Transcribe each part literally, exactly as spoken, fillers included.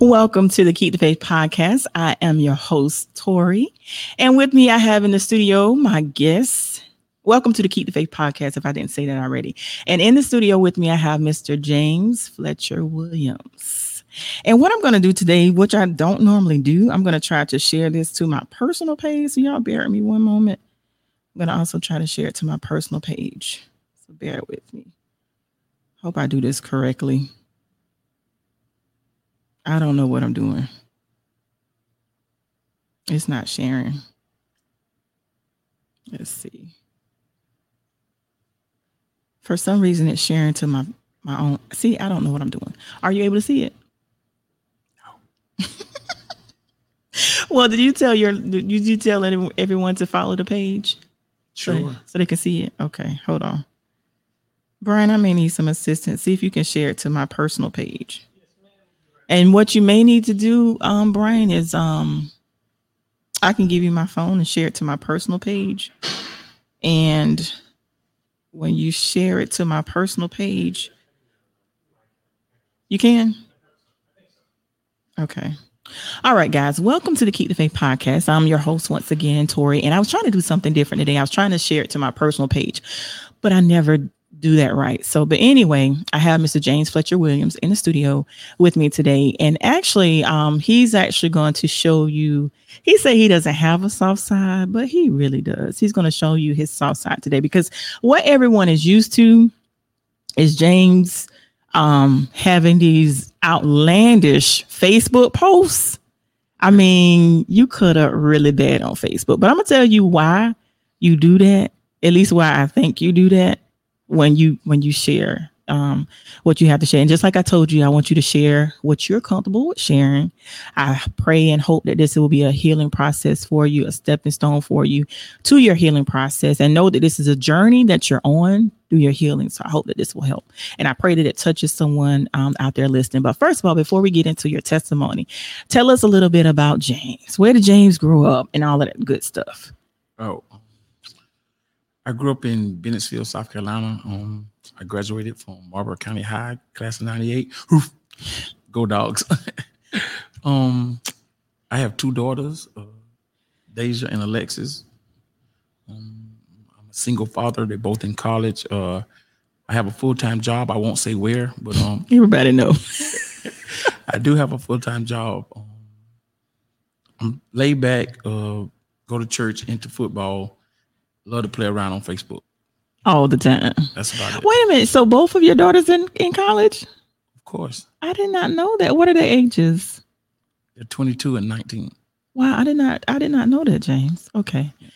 Welcome to the Keep the Faith Podcast. I am your host, Tori. And with me, I have in the studio my guests. Welcome to the Keep the Faith Podcast, if I didn't say that already. And in the studio with me, I have Mister James Fletcher Williams. And what I'm going to do today, which I don't normally do, I'm going to try to share this to my personal page. So y'all bear with me one moment. I'm going to also try to share it to my personal page. So bear with me. Hope I do this correctly. I don't know what I'm doing. It's not sharing. Let's see. For some reason, it's sharing to my, my own. See, I don't know what I'm doing. Are you able to see it? No. Well, did you tell your did you tell everyone to follow the page? Sure. So, so they can see it. Okay, hold on. Brian, I may need some assistance. See if you can share it to my personal page. And what you may need to do, um, Brian, is um, I can give you my phone and share it to my personal page. And when you share it to my personal page, you can? Okay. All right, guys. Welcome to the Keep the Faith Podcast. I'm your host once again, Tori. And I was trying to do something different today. I was trying to share it to my personal page, but I never do that right. So, but anyway, I have Mister James Fletcher Williams in the studio with me today. And actually, um, he's actually going to show you, he said he doesn't have a soft side, but he really does. He's going to show you his soft side today, because what everyone is used to is James um, having these outlandish Facebook posts. I mean, you could have really bad on Facebook, but I'm going to tell you why you do that, at least why I think you do that. When you when you share um, what you have to share. And just like I told you, I want you to share what you're comfortable with sharing. I pray and hope that this will be a healing process for you, a stepping stone for you to your healing process. And know that this is a journey that you're on through your healing. So I hope that this will help. And I pray that it touches someone um, out there listening. But first of all, before we get into your testimony, tell us a little bit about James. Where did James grow up and all of that good stuff? Oh, I grew up in Bennettsville, South Carolina. Um, I graduated from Marlboro County High, class of ninety-eight. Oof. Go Dogs. um, I have two daughters, uh, Deja and Alexis. Um, I'm a single father. They're both in college. Uh, I have a full-time job. I won't say where, but um, everybody knows. I do have a full-time job. Um, I'm laid back, uh, go to church, into football. Love to play around on Facebook. All the time. That's about it. Wait a minute. So both of your daughters in, in college? Of course. I did not know that. What are their ages? They're twenty-two and nineteen. Wow, I did not I did not know that, James. Okay. Yes.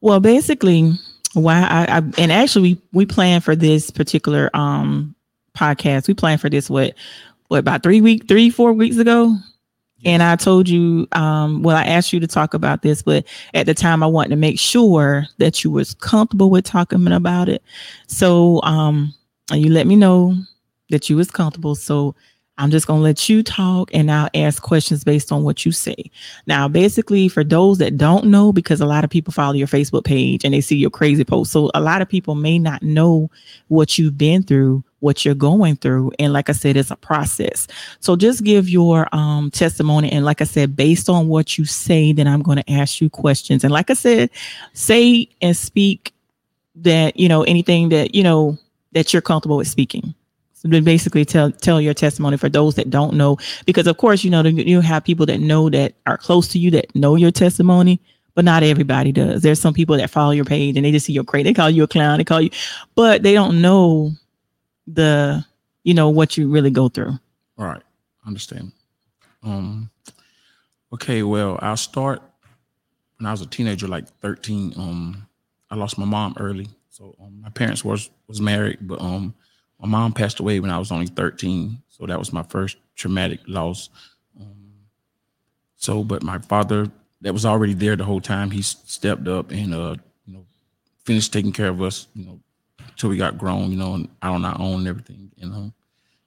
Well, basically, why I, I and actually we, we planned for this particular um podcast. We planned for this what what about three week, three, four weeks ago? Yes. And I told you, um, well, I asked you to talk about this, but at the time I wanted to make sure that you was comfortable with talking about it. So um, you let me know that you was comfortable. So I'm just going to let you talk and I'll ask questions based on what you say. Now, basically, for those that don't know, because a lot of people follow your Facebook page and they see your crazy posts. So a lot of people may not know what you've been through, what you're going through. And like I said, it's a process. So just give your um, testimony. And like I said, based on what you say, then I'm going to ask you questions. And like I said, say and speak that, you know, anything that, you know, that you're comfortable with speaking. So basically tell tell your testimony for those that don't know, because, of course, you know, you have people that know that are close to you that know your testimony. But not everybody does. There's some people that follow your page and they just see your crazy. They call you a clown. They call you, but they don't know the, you know, what you really go through. All right. I understand. Um, okay. Well, I'll start when I was a teenager, like thirteen. Um, I lost my mom early. So um, my parents was, was married, but um, my mom passed away when I was only thirteen. So that was my first traumatic loss. Um, so, but my father that was already there the whole time, he stepped up and, uh, you know, finished taking care of us, you know, till we got grown, you know, and out on our own and everything, you know.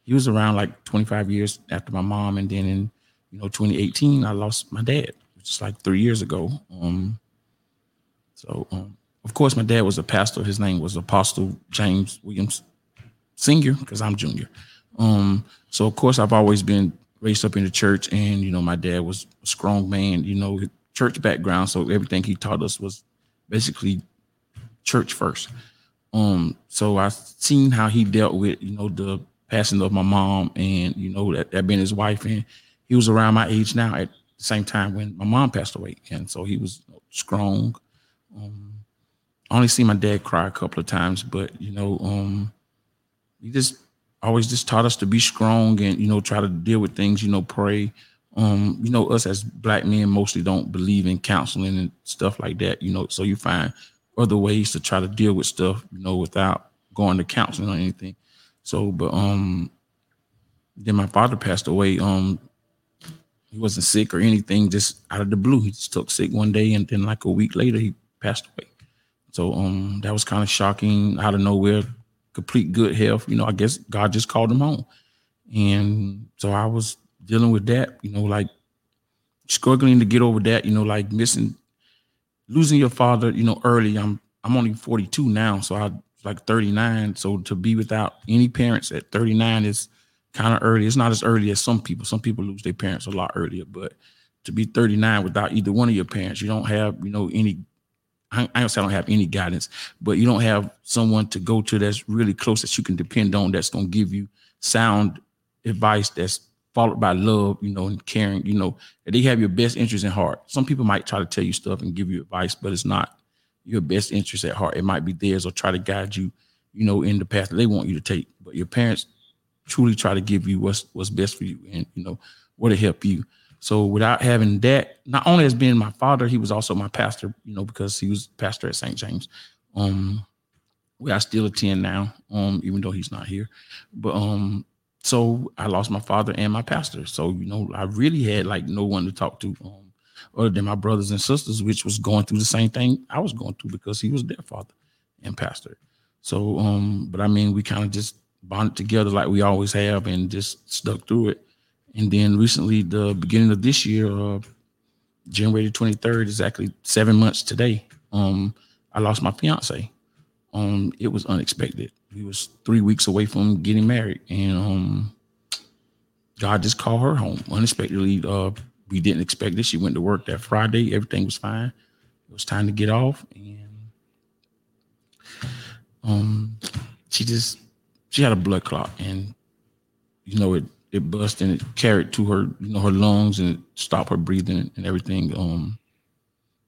He was around like twenty-five years after my mom. And then in, you know, twenty eighteen, I lost my dad, which is like three years ago. Um, so, um, of course, my dad was a pastor. His name was Apostle James Williams Senior, because I'm junior. Um, so, of course, I've always been raised up in the church, and, you know, my dad was a strong man, you know, church background. So everything he taught us was basically church first. Um, so I've seen how he dealt with, you know, the passing of my mom, and, you know, that, that being his wife. And he was around my age now at the same time when my mom passed away. And so he was strong. Um, I only seen my dad cry a couple of times, but, you know, um, he just always just taught us to be strong and, you know, try to deal with things, you know, pray. Um, you know, us as Black men mostly don't believe in counseling and stuff like that, you know, so you find other ways to try to deal with stuff, you know, without going to counseling or anything. So, but um, then my father passed away. Um, he wasn't sick or anything, just out of the blue. He just took sick one day, and then like a week later, he passed away. So um, that was kind of shocking, out of nowhere, complete good health. You know, I guess God just called him home. And so I was dealing with that, you know, like struggling to get over that, you know, like missing, losing your father, you know, early. I'm I'm only forty-two now, so I like thirty-nine. So to be without any parents at thirty-nine is kind of early. It's not as early as some people. Some people lose their parents a lot earlier, but to be thirty-nine without either one of your parents, you don't have, you know, any, I don't say I don't have any guidance, but you don't have someone to go to that's really close that you can depend on, that's going to give you sound advice that's followed by love, you know, and caring, you know, that they have your best interest in heart. Some people might try to tell you stuff and give you advice, but it's not your best interest at heart. It might be theirs, or try to guide you, you know, in the path that they want you to take. But your parents truly try to give you what's what's best for you and, you know, what will help you. So without having that, not only as being my father, he was also my pastor, you know, because he was pastor at Saint James, um, where I still attend now, um, even though he's not here. But um, so I lost my father and my pastor. So, you know, I really had like no one to talk to um, other than my brothers and sisters, which was going through the same thing I was going through because he was their father and pastor. So, um, but I mean, we kind of just bonded together like we always have and just stuck through it. And then recently, the beginning of this year, uh, January twenty-third, exactly seven months today, um, I lost my fiance. Um, it was unexpected. We was three weeks away from getting married, and um, God just called her home unexpectedly. Uh, we didn't expect it. She went to work that Friday. Everything was fine. It was time to get off, and um, she just she had a blood clot, and you know it. It bust and it carried to her, you know, her lungs, and it stopped her breathing and everything. Um,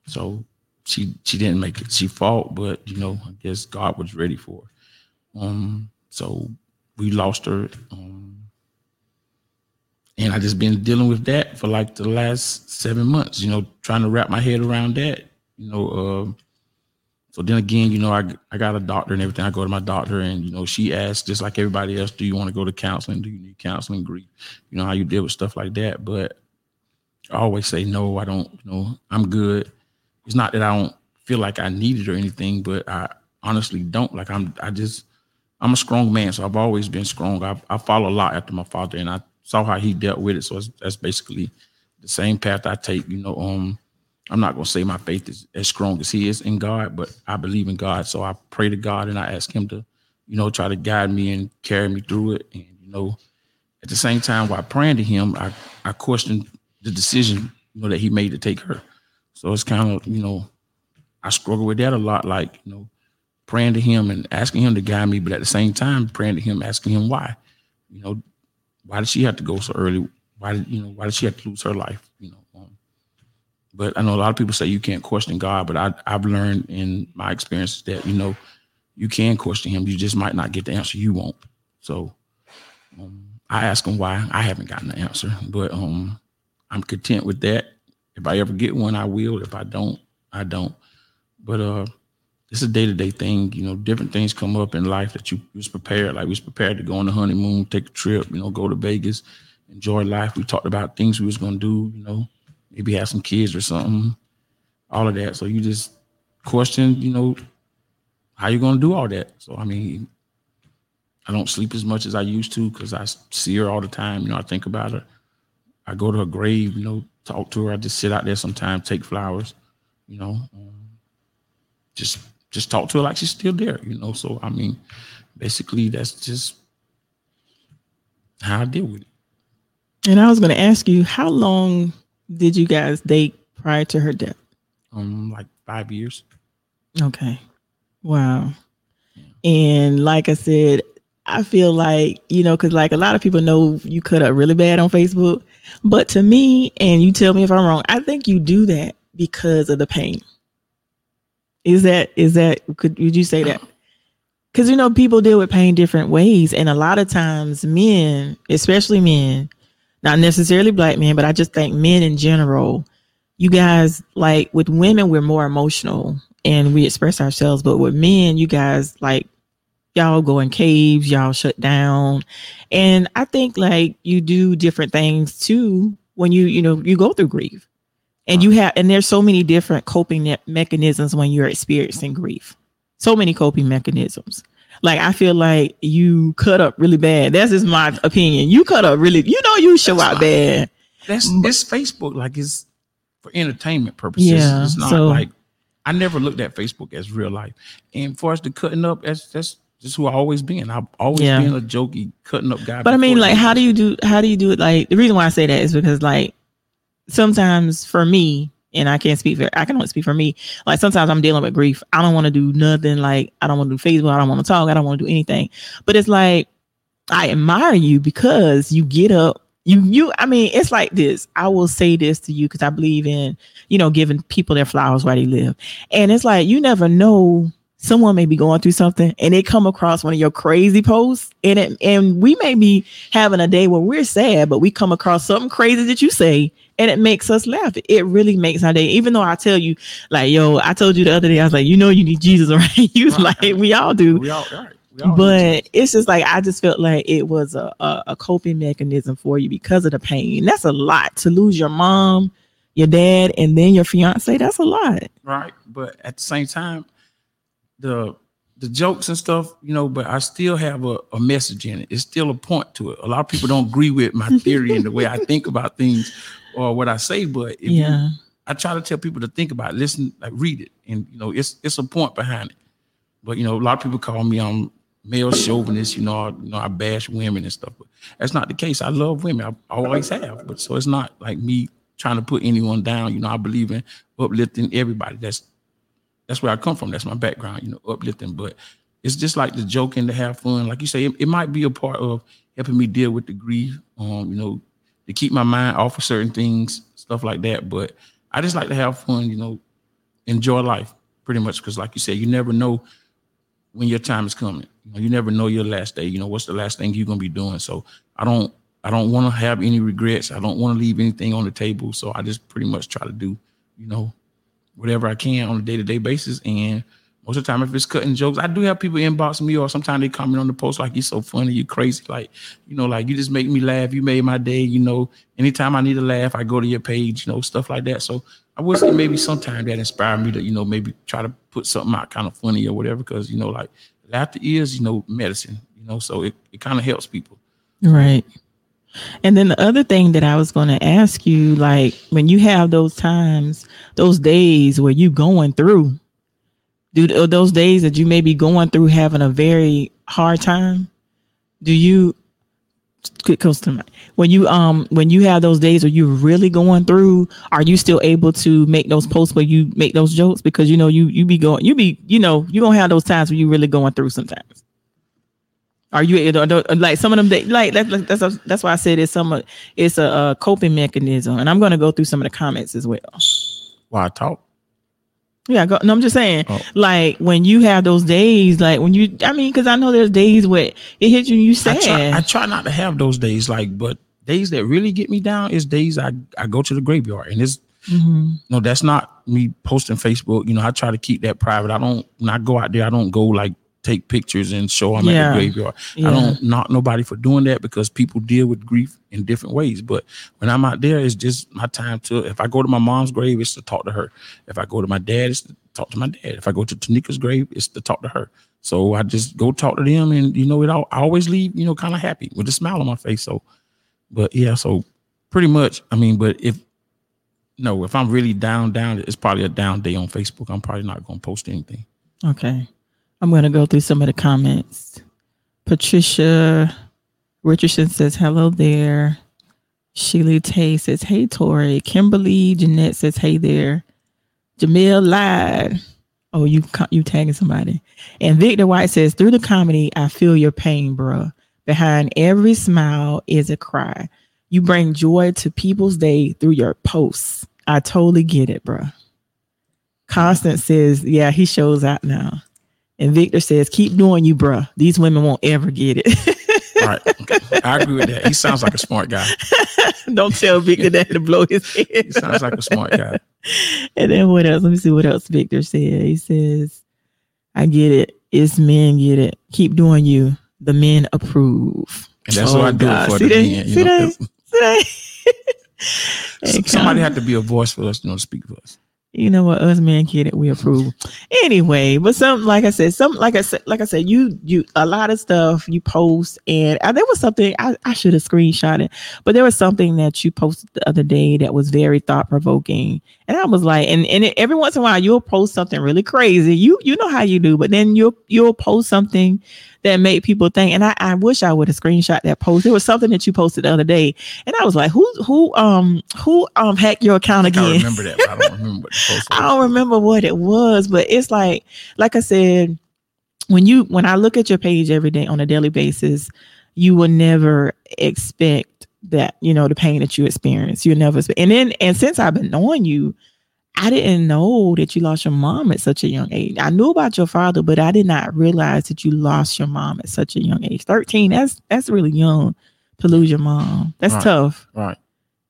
so she she didn't make it. She fought, but you know, I guess God was ready for her. Um, so we lost her, um, and I just been dealing with that for like the last seven months. You know, trying to wrap my head around that. You know, uh, so then again, you know, I I got a doctor and everything. I go to my doctor, and, you know, she asked, just like everybody else, do you want to go to counseling? Do you need counseling, grief? You know, how you deal with stuff like that. But I always say, no, I don't, you know, I'm good. It's not that I don't feel like I need it or anything, but I honestly don't. Like, I'm, I just, I'm a strong man. So I've always been strong. I, I follow a lot after my father, and I saw how he dealt with it. So it's, that's basically the same path I take, you know, um, I'm not going to say my faith is as strong as he is in God, but I believe in God. So I pray to God, and I ask him to, you know, try to guide me and carry me through it. And, you know, at the same time, while praying to him, I, I questioned the decision, you know, that he made to take her. So it's kind of, you know, I struggle with that a lot, like, you know, praying to him and asking him to guide me. But at the same time, praying to him, asking him why, you know, why did she have to go so early? Why did, you know, why did she have to lose her life? You know, but I know a lot of people say you can't question God, but I, I've learned in my experience that, you know, you can question him. You just might not get the answer you want. So um, I ask him why. I haven't gotten the answer, but um, I'm content with that. If I ever get one, I will. If I don't, I don't. But uh, it's a day-to-day thing. You know, different things come up in life that you was prepared. Like, we was prepared to go on the honeymoon, take a trip, you know, go to Vegas, enjoy life. We talked about things we was going to do, you know. Maybe have some kids or something, all of that. So you just question, you know, how you going to do all that? So, I mean, I don't sleep as much as I used to because I see her all the time. You know, I think about her. I go to her grave, you know, talk to her. I just sit out there sometimes, take flowers, you know, um, just just talk to her like she's still there, you know. So, I mean, basically that's just how I deal with it. And I was going to ask you, how long did you guys date prior to her death? Um, like five years. Okay. Wow. Yeah. And like I said, I feel like, you know, because like a lot of people know you cut up really bad on Facebook. But to me, and you tell me if I'm wrong, I think you do that because of the pain. Is that, is that, could would you say that? Because, you know, people deal with pain different ways. And a lot of times men, especially men, not necessarily black men, but I just think men in general, you guys, like with women, we're more emotional and we express ourselves. But with men, you guys, like, y'all go in caves, y'all shut down. And I think like you do different things too when you, you know, you go through grief. And you have, and there's so many different coping mechanisms when you're experiencing grief. So many coping mechanisms. Like, I feel like you cut up really bad. That's just my opinion. You cut up really, you know, you show out bad. That's this Facebook, like, it's for entertainment purposes. Yeah, it's not so, like, I never looked at Facebook as real life. And for us to cutting up, that's, that's just who I always been. I've always yeah. been a jokey, cutting up guy. But I mean, like, how do you do, how do you do it? Like, the reason why I say that is because, like, sometimes for me, and I can't speak for, I can only speak for me. Like sometimes I'm dealing with grief. I don't want to do nothing. Like I don't want to do Facebook. I don't want to talk. I don't want to do anything. But it's like, I admire you because you get up. You, you, I mean, it's like this. I will say this to you because I believe in, you know, giving people their flowers while they live. And it's like, you never know. Someone may be going through something and they come across one of your crazy posts, and it, and we may be having a day where we're sad, but we come across something crazy that you say and it makes us laugh. It really makes our day. Even though I tell you, like, yo, I told you the other day, I was like, you know, you need Jesus around you. Right. Like we all do. We all, right. we all but it's just like, I just felt like it was a, a, a coping mechanism for you because of the pain. That's a lot to lose your mom, your dad, and then your fiance. That's a lot. Right. But at the same time, the the jokes and stuff, you know, but I still have a, a message in it. It's still a point to it. A lot of people don't agree with my theory and the way I think about things or what I say, but if yeah. you, I try to tell people to think about it, listen, like read it. And, you know, it's it's a point behind it. But, you know, a lot of people call me um, male chauvinist, you know, I, you know, I bash women and stuff, but that's not the case. I love women. I, I always have, but so it's not like me trying to put anyone down. You know, I believe in uplifting everybody. That's, That's where I come from. That's my background, you know, uplifting. But it's just like the joking to have fun. Like you say, it, it might be a part of helping me deal with the grief, um, you know, to keep my mind off of certain things, stuff like that. But I just like to have fun, you know, enjoy life pretty much. Because like you said, you never know when your time is coming. You know, you never know your last day. You know, what's the last thing you're going to be doing? So I don't I don't want to have any regrets. I don't want to leave anything on the table. So I just pretty much try to do, you know, whatever I can on a day-to-day basis. And most of the time, if it's cutting jokes, I do have people inbox me, or sometimes they comment on the post like, you're so funny, you're crazy. Like, you know, like you just make me laugh. You made my day. You know, anytime I need to laugh, I go to your page, you know, stuff like that. So I would say maybe sometime that inspired me to, you know, maybe try to put something out kind of funny or whatever. Cause you know, like laughter is, you know, medicine, you know, so it, it kind of helps people. Right. And then the other thing that I was going to ask you, like when you have those times, those days where you going through, do those days that you may be going through having a very hard time, do you, when you um when you have those days where you're really going through, are you still able to make those posts where you make those jokes? Because you know you you be going you be you know you gonna have those times where you really going through sometimes. Are you like some of them? They, like that, that's a, that's why I said it's some it's a, a coping mechanism, and I'm going to go through some of the comments as well. Why talk? Yeah, go, no, I'm just saying, oh. like when you have those days, like when you, I mean, because I know there's days where it hits you, and you sad. I try, I try not to have those days, like, but days that really get me down is days I, I go to the graveyard, and it's mm-hmm. no, that's not me posting Facebook. You know, I try to keep that private. I don't when I go out there, I don't go like. Take pictures and show them yeah. at the graveyard. Yeah. I don't knock nobody for doing that because people deal with grief in different ways. But when I'm out there, it's just my time to, if I go to my mom's grave, it's to talk to her. If I go to my dad, it's to talk to my dad. If I go to Tanika's grave, it's to talk to her. So I just go talk to them and, you know, it all, I always leave, you know, kind of happy with a smile on my face. So, but yeah, so pretty much, I mean, but if, no, if I'm really down, down, it's probably a down day on Facebook. I'm probably not going to post anything. Okay. I'm going to go through some of the comments. Patricia Richardson says, hello there. Sheila Tay says, hey, Tori. Kimberly Jeanette says, hey there. Jamil lied. Oh, you you tagging somebody. And Victor White says, through the comedy, I feel your pain, bruh. Behind every smile is a cry. You bring joy to people's day through your posts. I totally get it, bruh. Constance says, yeah, he shows out now. And Victor says, keep doing you, bruh. These women won't ever get it. All right. I agree with that. He sounds like a smart guy. Don't tell Victor that to blow his head. He sounds like a smart guy. And then what else? Let me see what else Victor said. He says, I get it. It's men get it. Keep doing you. The men approve. And that's oh, what I do God. For see the that? Men. You see know? That? See that? Somebody had to be a voice for us to know to speak for us. You know what, us men get it, we approve. Anyway, but some like I said, some like I said, like I said, you you a lot of stuff you post, and uh, there was something I, I should have screenshot it, but there was something that you posted the other day that was very thought provoking, and I was like, and and every once in a while you'll post something really crazy, you you know how you do, but then you'll you'll post something that made people think, and I, I wish I would have screenshot that post. It was something that you posted the other day, and I was like, who who um who um hacked your account again? I remember that. But I don't remember. What I don't remember what it was, but it's like, like I said, when you, when I look at your page every day on a daily basis, you will never expect that, you know, the pain that you experience, you never, and then, and since I've been knowing you, I didn't know that you lost your mom at such a young age. I knew about your father, but I did not realize that you lost your mom at such a young age. thirteen, that's, that's really young to lose your mom. That's right. Tough. Right.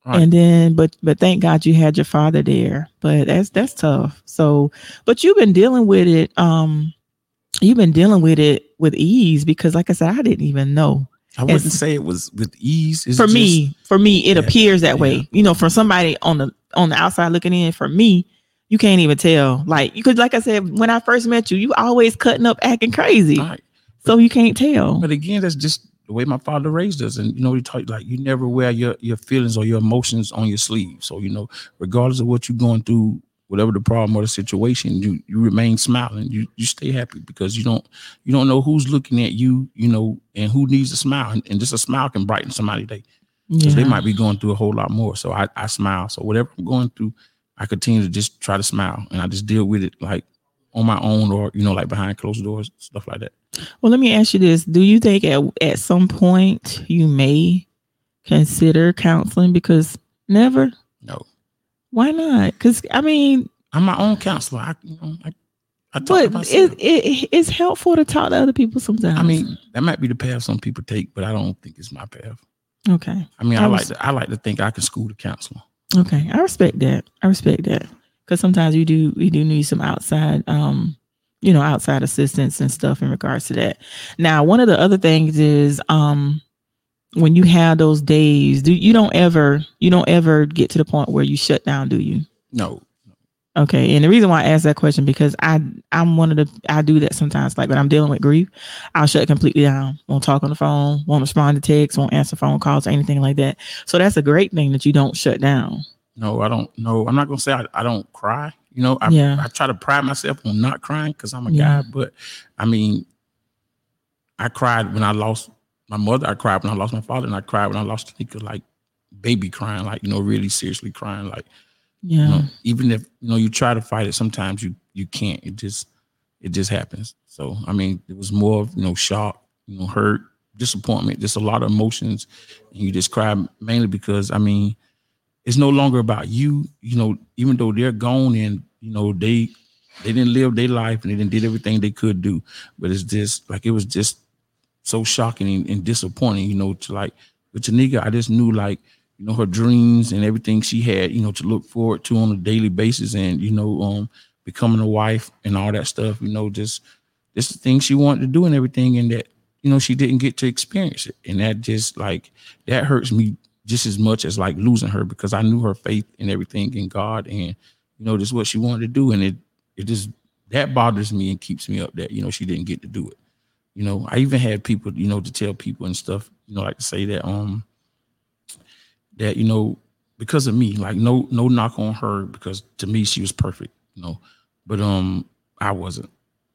Right. And then, but but thank God you had your father there. But that's that's tough. So, but you've been dealing with it. Um, you've been dealing with it with ease because, like I said, I didn't even know. I wouldn't and, say it was with ease. It's for just, me, for me, it yeah, appears that yeah. way. You know, for somebody on the on the outside looking in, for me, you can't even tell. Like you could, like I said, when I first met you, you always cutting up, acting crazy. Right. So but, you can't tell. But again, that's just the way my father raised us. And, you know, he taught, like, you never wear your, your feelings or your emotions on your sleeve. So, you know, regardless of what you're going through, whatever the problem or the situation, you you remain smiling. You you stay happy because you don't you don't know who's looking at you, you know, and who needs a smile. And, and just a smile can brighten somebody's day. Yeah. They might be going through a whole lot more. So I, I smile. So whatever I'm going through, I continue to just try to smile. And I just deal with it, like, on my own or, you know, like behind closed doors, stuff like that. Well, let me ask you this. Do you think at, at some point you may consider counseling? Because never? No. Why not? Because, I mean... I'm my own counselor. I, you know, I, I talk but about it, it, it's helpful to talk to other people sometimes. I mean, that might be the path some people take, but I don't think it's my path. Okay. I mean, I, I was, like to, I like to think I can school the counselor. Okay. I respect that. I respect that. Because sometimes you do you do need some outside, um, you know, outside assistance and stuff in regards to that. Now, one of the other things is um, when you have those days, do you don't ever you don't ever get to the point where you shut down, do you? No. Okay, and the reason why I asked that question because I I'm one of the I do that sometimes. Like when I'm dealing with grief, I'll shut completely down. Won't talk on the phone. Won't respond to texts. Won't answer phone calls or anything like that. So that's a great thing that you don't shut down. No, I don't know. I'm not going to say I, I don't cry. You know, I, yeah. I try to pride myself on not crying because I'm a yeah. guy. But I mean, I cried when I lost my mother. I cried when I lost my father. And I cried when I lost Tanika, like baby crying, like, you know, really seriously crying. Like, yeah, you know, even if, you know, you try to fight it, sometimes you you can't. It just it just happens. So, I mean, it was more of, you know, shock, you know, hurt, disappointment, just a lot of emotions. And you just cry mainly because, I mean, it's no longer about you, you know, even though they're gone and, you know, they they didn't live their life and they didn't did everything they could do. But it's just like it was just so shocking and, and disappointing, you know, to like with Tanika, I just knew like, you know, her dreams and everything she had, you know, to look forward to on a daily basis and, you know, um, becoming a wife and all that stuff, you know, just just the things she wanted to do and everything. And that, you know, she didn't get to experience it. And that just like that hurts me just as much as like losing her because I knew her faith and everything in God and, you know, just what she wanted to do. And it, it just, that bothers me and keeps me up that, you know, she didn't get to do it. You know, I even had people, you know, to tell people and stuff, you know, like to say that, um, that, you know, because of me, like no, no knock on her because to me, she was perfect, you know, but, um, I wasn't,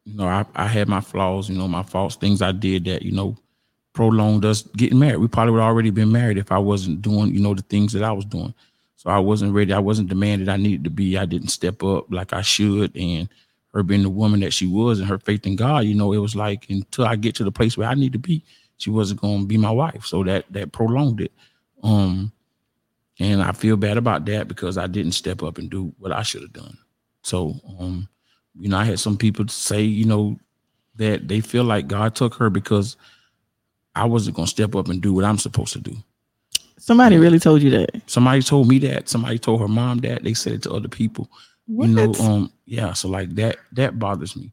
you know, I, I had my flaws, you know, my faults, things I did that, you know, prolonged us getting married. We probably would have already been married if I wasn't doing, you know, the things that I was doing. So I wasn't ready. I wasn't the man that I needed to be. I didn't step up like I should. And her being the woman that she was and her faith in God, you know, it was like until I get to the place where I need to be, she wasn't going to be my wife. So that that prolonged it. Um, and I feel bad about that because I didn't step up and do what I should have done. So, um, you know, I had some people say, you know, that they feel like God took her because I wasn't going to step up and do what I'm supposed to do. Somebody really told you that? Somebody told me that. Somebody told her mom that. They said it to other people. What? You know, um, yeah. So like that, that bothers me.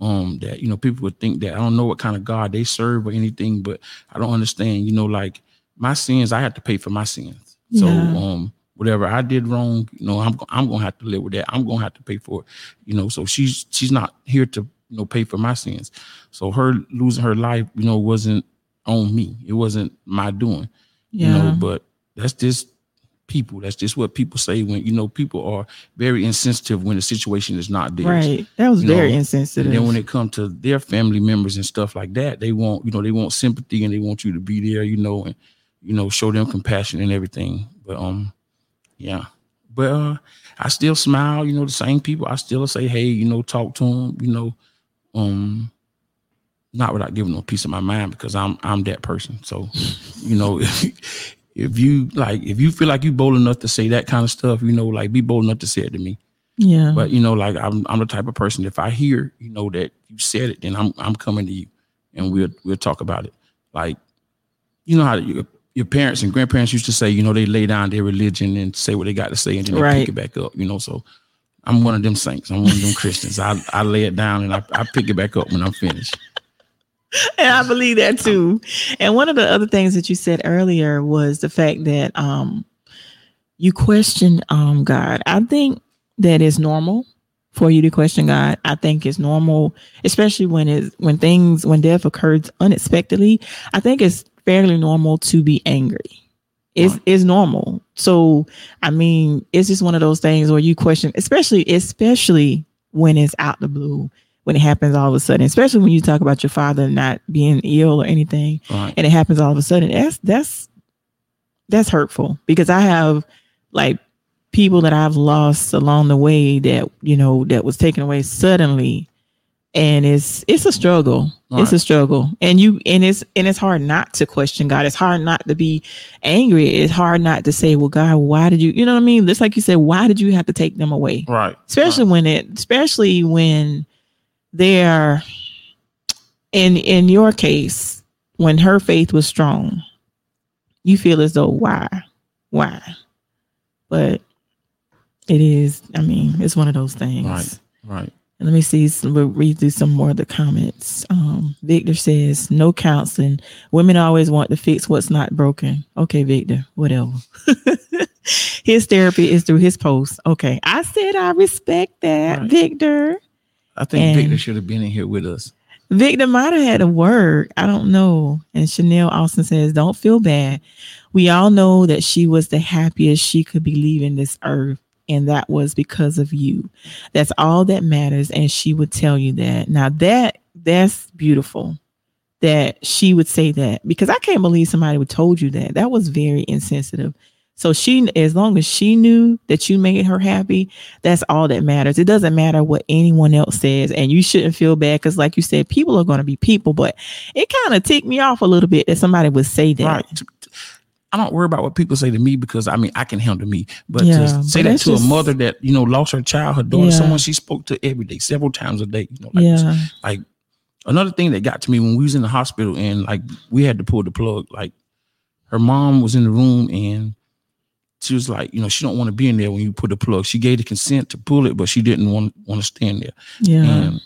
Um, that, you know, people would think that. I don't know what kind of God they serve or anything, but I don't understand, you know, like my sins, I have to pay for my sins. So, yeah. um, whatever I did wrong, you know, I'm, I'm going to have to live with that. I'm going to have to pay for it, you know, so she's, she's not here to, you know, pay for my sins. So her losing her life, you know, wasn't on me. It wasn't my doing, yeah. you know, but that's just people. That's just what people say when, you know, people are very insensitive when the situation is not theirs. Right. That was you very know? insensitive. And then when it comes to their family members and stuff like that, they want, you know, they want sympathy and they want you to be there, you know, and, you know, show them compassion and everything. But, um, yeah, but, uh, I still smile, you know, the same people. I still say, hey, you know, talk to them, you know, um, not without giving them a piece of my mind because I'm I'm that person. So, you know, if, if you like, if you feel like you bold enough to say that kind of stuff, you know, like be bold enough to say it to me. Yeah. But you know, like I'm I'm the type of person if I hear, you know, that you said it, then I'm I'm coming to you, and we'll we'll talk about it. Like, you know how your your parents and grandparents used to say, you know, they lay down their religion and say what they got to say, and then they right. pick it back up. You know, so. I'm one of them saints. I'm one of them Christians. I, I lay it down and I, I pick it back up when I'm finished. And I believe that too. And one of the other things that you said earlier was the fact that um, you questioned um, God. I think that is normal for you to question God. I think it's normal, especially when it's, when things, when death occurs unexpectedly. I think it's fairly normal to be angry. It's, it's normal. So, I mean, it's just one of those things where you question, especially, especially when it's out the blue, when it happens all of a sudden, especially when you talk about your father not being ill or anything, right. and it happens all of a sudden. That's, that's, that's hurtful because I have like people that I've lost along the way that, you know, that was taken away suddenly. And it's it's a struggle. Right. It's a struggle. And you and it's and it's hard not to question God. It's hard not to be angry. It's hard not to say, well, God, why did you you know what I mean? Just like you said, why did you have to take them away? Right. Especially right. when it especially when they're in in your case, when her faith was strong, you feel as though why? Why? But it is, I mean, it's one of those things. Right, right. Let me see. We'll read through some more of the comments. Um, Victor says, no counseling. Women always want to fix what's not broken. Okay, Victor, whatever. His therapy is through his posts. Okay. I said I respect that, right. Victor. I think and Victor should have been in here with us. Victor might have had a word. I don't know. And Chanel Austin says, don't feel bad. We all know that she was the happiest she could be leaving this earth. And that was because of you. That's all that matters. And she would tell you that. Now that that's beautiful that she would say that, because I can't believe somebody would told you that. That was very insensitive. So she, as long as she knew that you made her happy, that's all that matters. It doesn't matter what anyone else says. And you shouldn't feel bad. Cause like you said, people are going to be people, but it kind of ticked me off a little bit that somebody would say that. Right. I don't worry about what people say to me because I mean, I can handle me, but yeah, to say but that to just, a mother that, you know, lost her child, her daughter, yeah. someone she spoke to every day, several times a day, you know, like, yeah. like another thing that got to me when we was in the hospital and like, we had to pull the plug, like her mom was in the room and she was like, you know, she don't want to be in there when you put the plug. She gave the consent to pull it, but she didn't want, want to stand there. Yeah. And,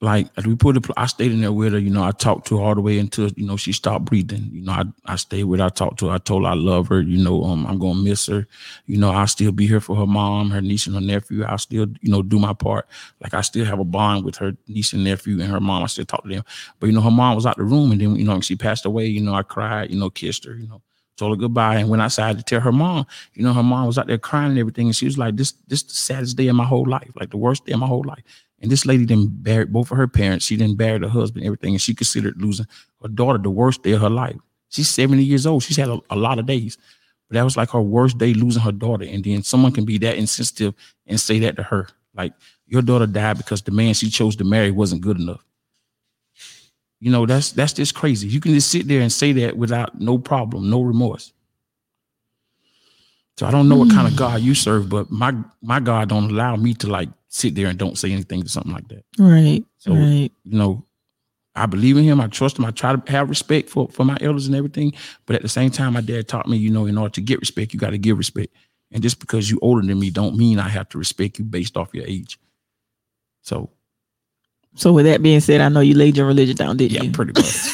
like we put the, I stayed in there with her. You know, I talked to her all the way until you know she stopped breathing. You know, I, I stayed with her. I talked to her. I told her I love her. You know, um, I'm gonna miss her. You know, I'll still be here for her mom, her niece, and her nephew. I'll still you know do my part. Like I still have a bond with her niece and nephew and her mom. I still talk to them. But you know, her mom was out the room, and then you know when she passed away. You know, I cried. You know, kissed her. You know, told her goodbye, and went outside to tell her mom. You know, her mom was out there crying and everything, and she was like, "This, this is the saddest day of my whole life. Like the worst day of my whole life." And this lady then buried both of her parents. She then buried her husband, everything. And she considered losing her daughter the worst day of her life. She's seventy years old. She's had a, a lot of days. But that was like her worst day, losing her daughter. And then someone can be that insensitive and say that to her. Like, your daughter died because the man she chose to marry wasn't good enough. You know, that's that's just crazy. You can just sit there and say that without no problem, no remorse. So I don't know what kind of God you serve, but my my God don't allow me to like sit there and don't say anything to something like that. Right. So, right. You know, I believe in him. I trust him. I try to have respect for, for my elders and everything. But at the same time, my dad taught me, you know, in order to get respect, you got to give respect. And just because you're older than me don't mean I have to respect you based off your age. So. So with that being said, I know you laid your religion down, didn't yeah, you? Yeah, pretty much.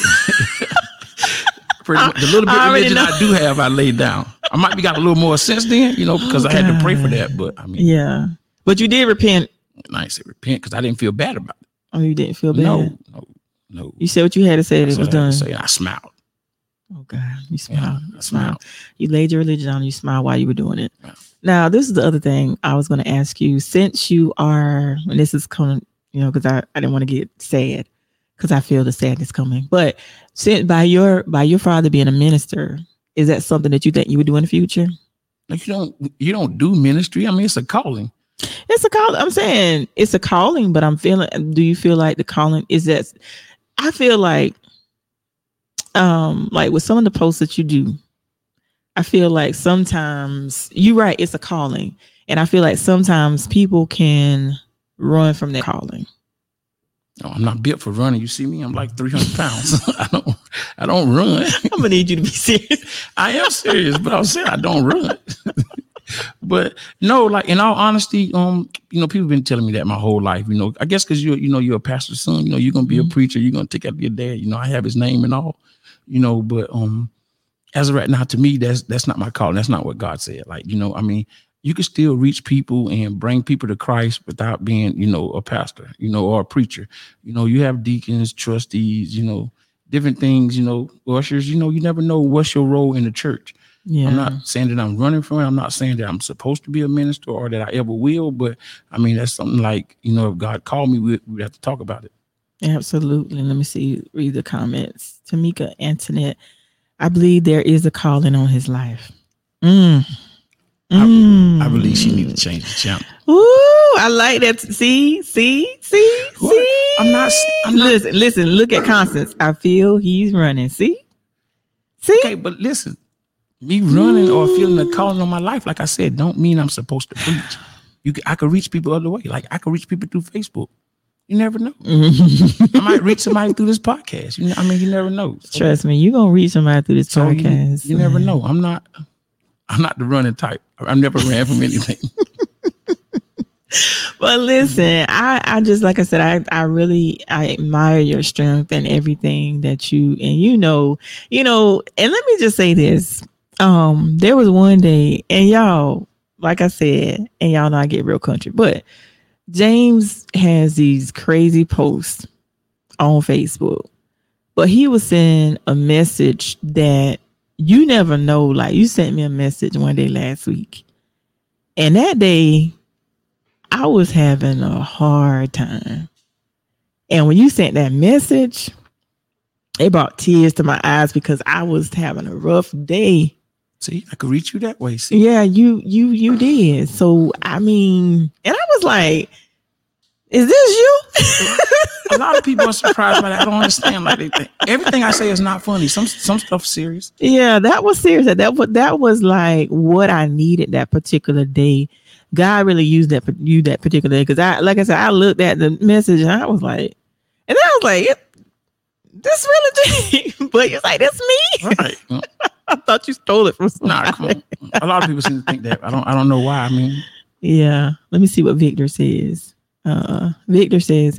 pretty much. The little bit of religion know. I do have, I laid down. I might be got a little more sense then, you know, because oh, I had God. to pray for that. But I mean. Yeah. But you did repent. And I didn't say repent because I didn't feel bad about it. Oh, you didn't feel bad? No, no, no. You said what you had to say. That's it was done. I, say, I smiled. Oh, God. You smiled. Yeah, I smiled. smiled. You laid your religion down and you smiled while you were doing it. Yeah. Now, this is the other thing I was going to ask you. Since you are, and this is coming, you know, because I, I didn't want to get sad because I feel the sadness coming. But since by your by your father being a minister, is that something that you think you would do in the future? Like you don't you don't do ministry. I mean, it's a calling. It's a call. I'm saying it's a calling, but I'm feeling. Do you feel like the calling is that? I feel like, um, like with some of the posts that you do, I feel like sometimes you're right. It's a calling, and I feel like sometimes people can run from that calling. No, I'm not built for running. You see me? I'm like three hundred pounds. I don't. I don't run. I'm gonna need you to be serious. I am serious, but I'm saying I don't run. But no, like in all honesty, um, you know, people have been telling me that my whole life, you know, I guess because you're, you know, you're a pastor's son, you know, you're going to be mm-hmm. a preacher. You're going to take after your dad. You know, I have his name and all, you know, but um, as of right now, to me, that's that's not my calling. That's not what God said. Like, you know, I mean, you can still reach people and bring people to Christ without being, you know, a pastor, you know, or a preacher. You know, you have deacons, trustees, you know, different things, you know, ushers, you know, you never know what's your role in the church. Yeah. I'm not saying that I'm running from it. I'm not saying that I'm supposed to be a minister or that I ever will. But I mean, that's something like, you know, if God called me, we'd, we'd have to talk about it. Absolutely. Let me see. Read the comments. Tanika Antoinette. I believe there is a calling on his life. Mm. Mm. I, I believe she needs to change the channel. Ooh, I like that. See, see, see, what? see. I'm not. I'm not. Listen, listen, look at Constance. I feel he's running. See, see. Okay, but listen. Me running or feeling a calling on my life, like I said, don't mean I'm supposed to preach. You, can, I could reach people other way. Like I could reach people through Facebook. You never know. I might reach somebody through this podcast. You know, I mean, you never know. So, trust me, you are gonna reach somebody through this so podcast. You, you never know. I'm not. I'm not the running type. I've never ran from anything. But listen, I, I just like I said, I, I really I admire your strength and everything that you and you know you know. And let me just say this. Um, there was one day, and y'all, like I said, and y'all know I get real country, but James has these crazy posts on Facebook, but he was sending a message that you never know. Like you sent me a message one day last week, and that day I was having a hard time. And when you sent that message, it brought tears to my eyes because I was having a rough day. See, I could reach you that way. See, yeah, you, you, you did. So, I mean, and I was like, "Is this you?" A lot of people are surprised by that. I don't understand. Like, they think everything I say is not funny. Some, some stuff serious. Yeah, that was serious. That was that was like what I needed that particular day. God really used that you that particular day because I, like I said, I looked at the message and I was like, and I was like, "This really James," but it's like that's me. Right. I thought you stole it from somebody. Nah, a lot of people seem to think that. I don't I don't know why. I mean, yeah. Let me see what Victor says. Uh, Victor says,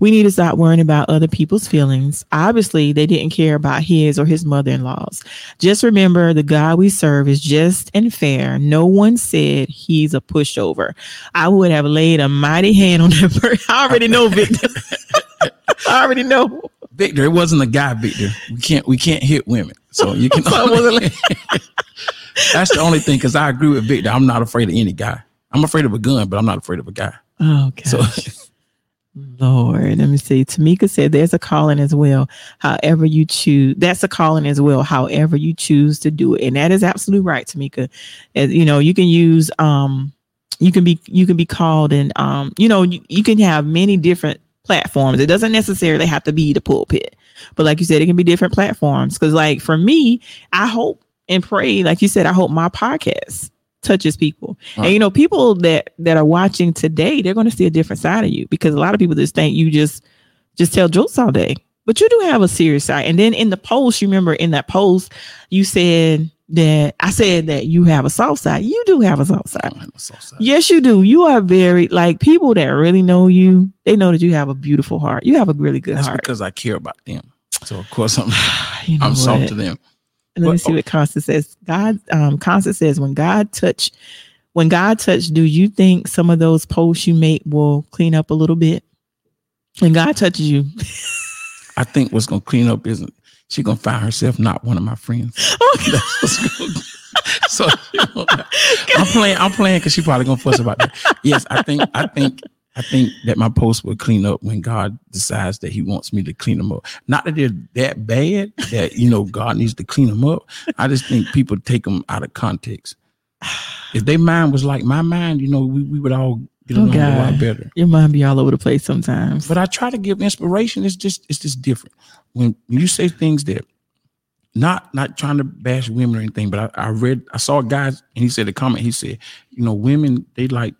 we need to stop worrying about other people's feelings. Obviously, they didn't care about his or his mother-in-law's. Just remember the God we serve is just and fair. No one said he's a pushover. I would have laid a mighty hand on that person. I already know, Victor. I already know. Victor, it wasn't a guy, Victor. We can't we can't hit women. So you can only, that's the only thing, because I agree with Victor. I'm not afraid of any guy. I'm afraid of a gun, but I'm not afraid of a guy. Oh, gosh. So, Lord, let me see. Tanika said there's a calling as well. However you choose, that's a calling as well. However you choose to do it. And that is absolutely right, Tanika. As, you know, you can use, um, you can be, you can be called and, um, you know, you, you can have many different platforms. It doesn't necessarily have to be the pulpit, but like you said, it can be different platforms. Cause like for me, I hope and pray, like you said, I hope my podcast touches people. Huh. And you know, people that that are watching today, they're going to see a different side of you, because a lot of people just think you just just tell jokes all day, but you do have a serious side. And then in the post, you remember in that post you said that I said that you have a soft side. You do have a soft side. I have a soft side. Yes, you do. You are very, like, people that really know you, they know that you have a beautiful heart. You have a really good That's heart. Because I care about them, so of course I'm you know I'm what? soft to them. Let me see what Constance says. God, um, Constance says, when God touch, when God touch, do you think some of those posts you make will clean up a little bit? When God touches you, I think what's gonna clean up isn't she gonna find herself not one of my friends. Okay. That's what's gonna, so you know, I'm playing. I'm playing because she probably gonna fuss about that. Yes, I think. I think. I think that my posts will clean up when God decides that he wants me to clean them up. Not that they're that bad that, you know, God needs to clean them up. I just think people take them out of context. If their mind was like my mind, you know, we, we would all get along oh a lot better. Your mind be all over the place sometimes. But I try to give inspiration. It's just it's just different. When you say things that, not not trying to bash women or anything, but I, I read, I saw a guy and he said a comment, he said, you know, women, they like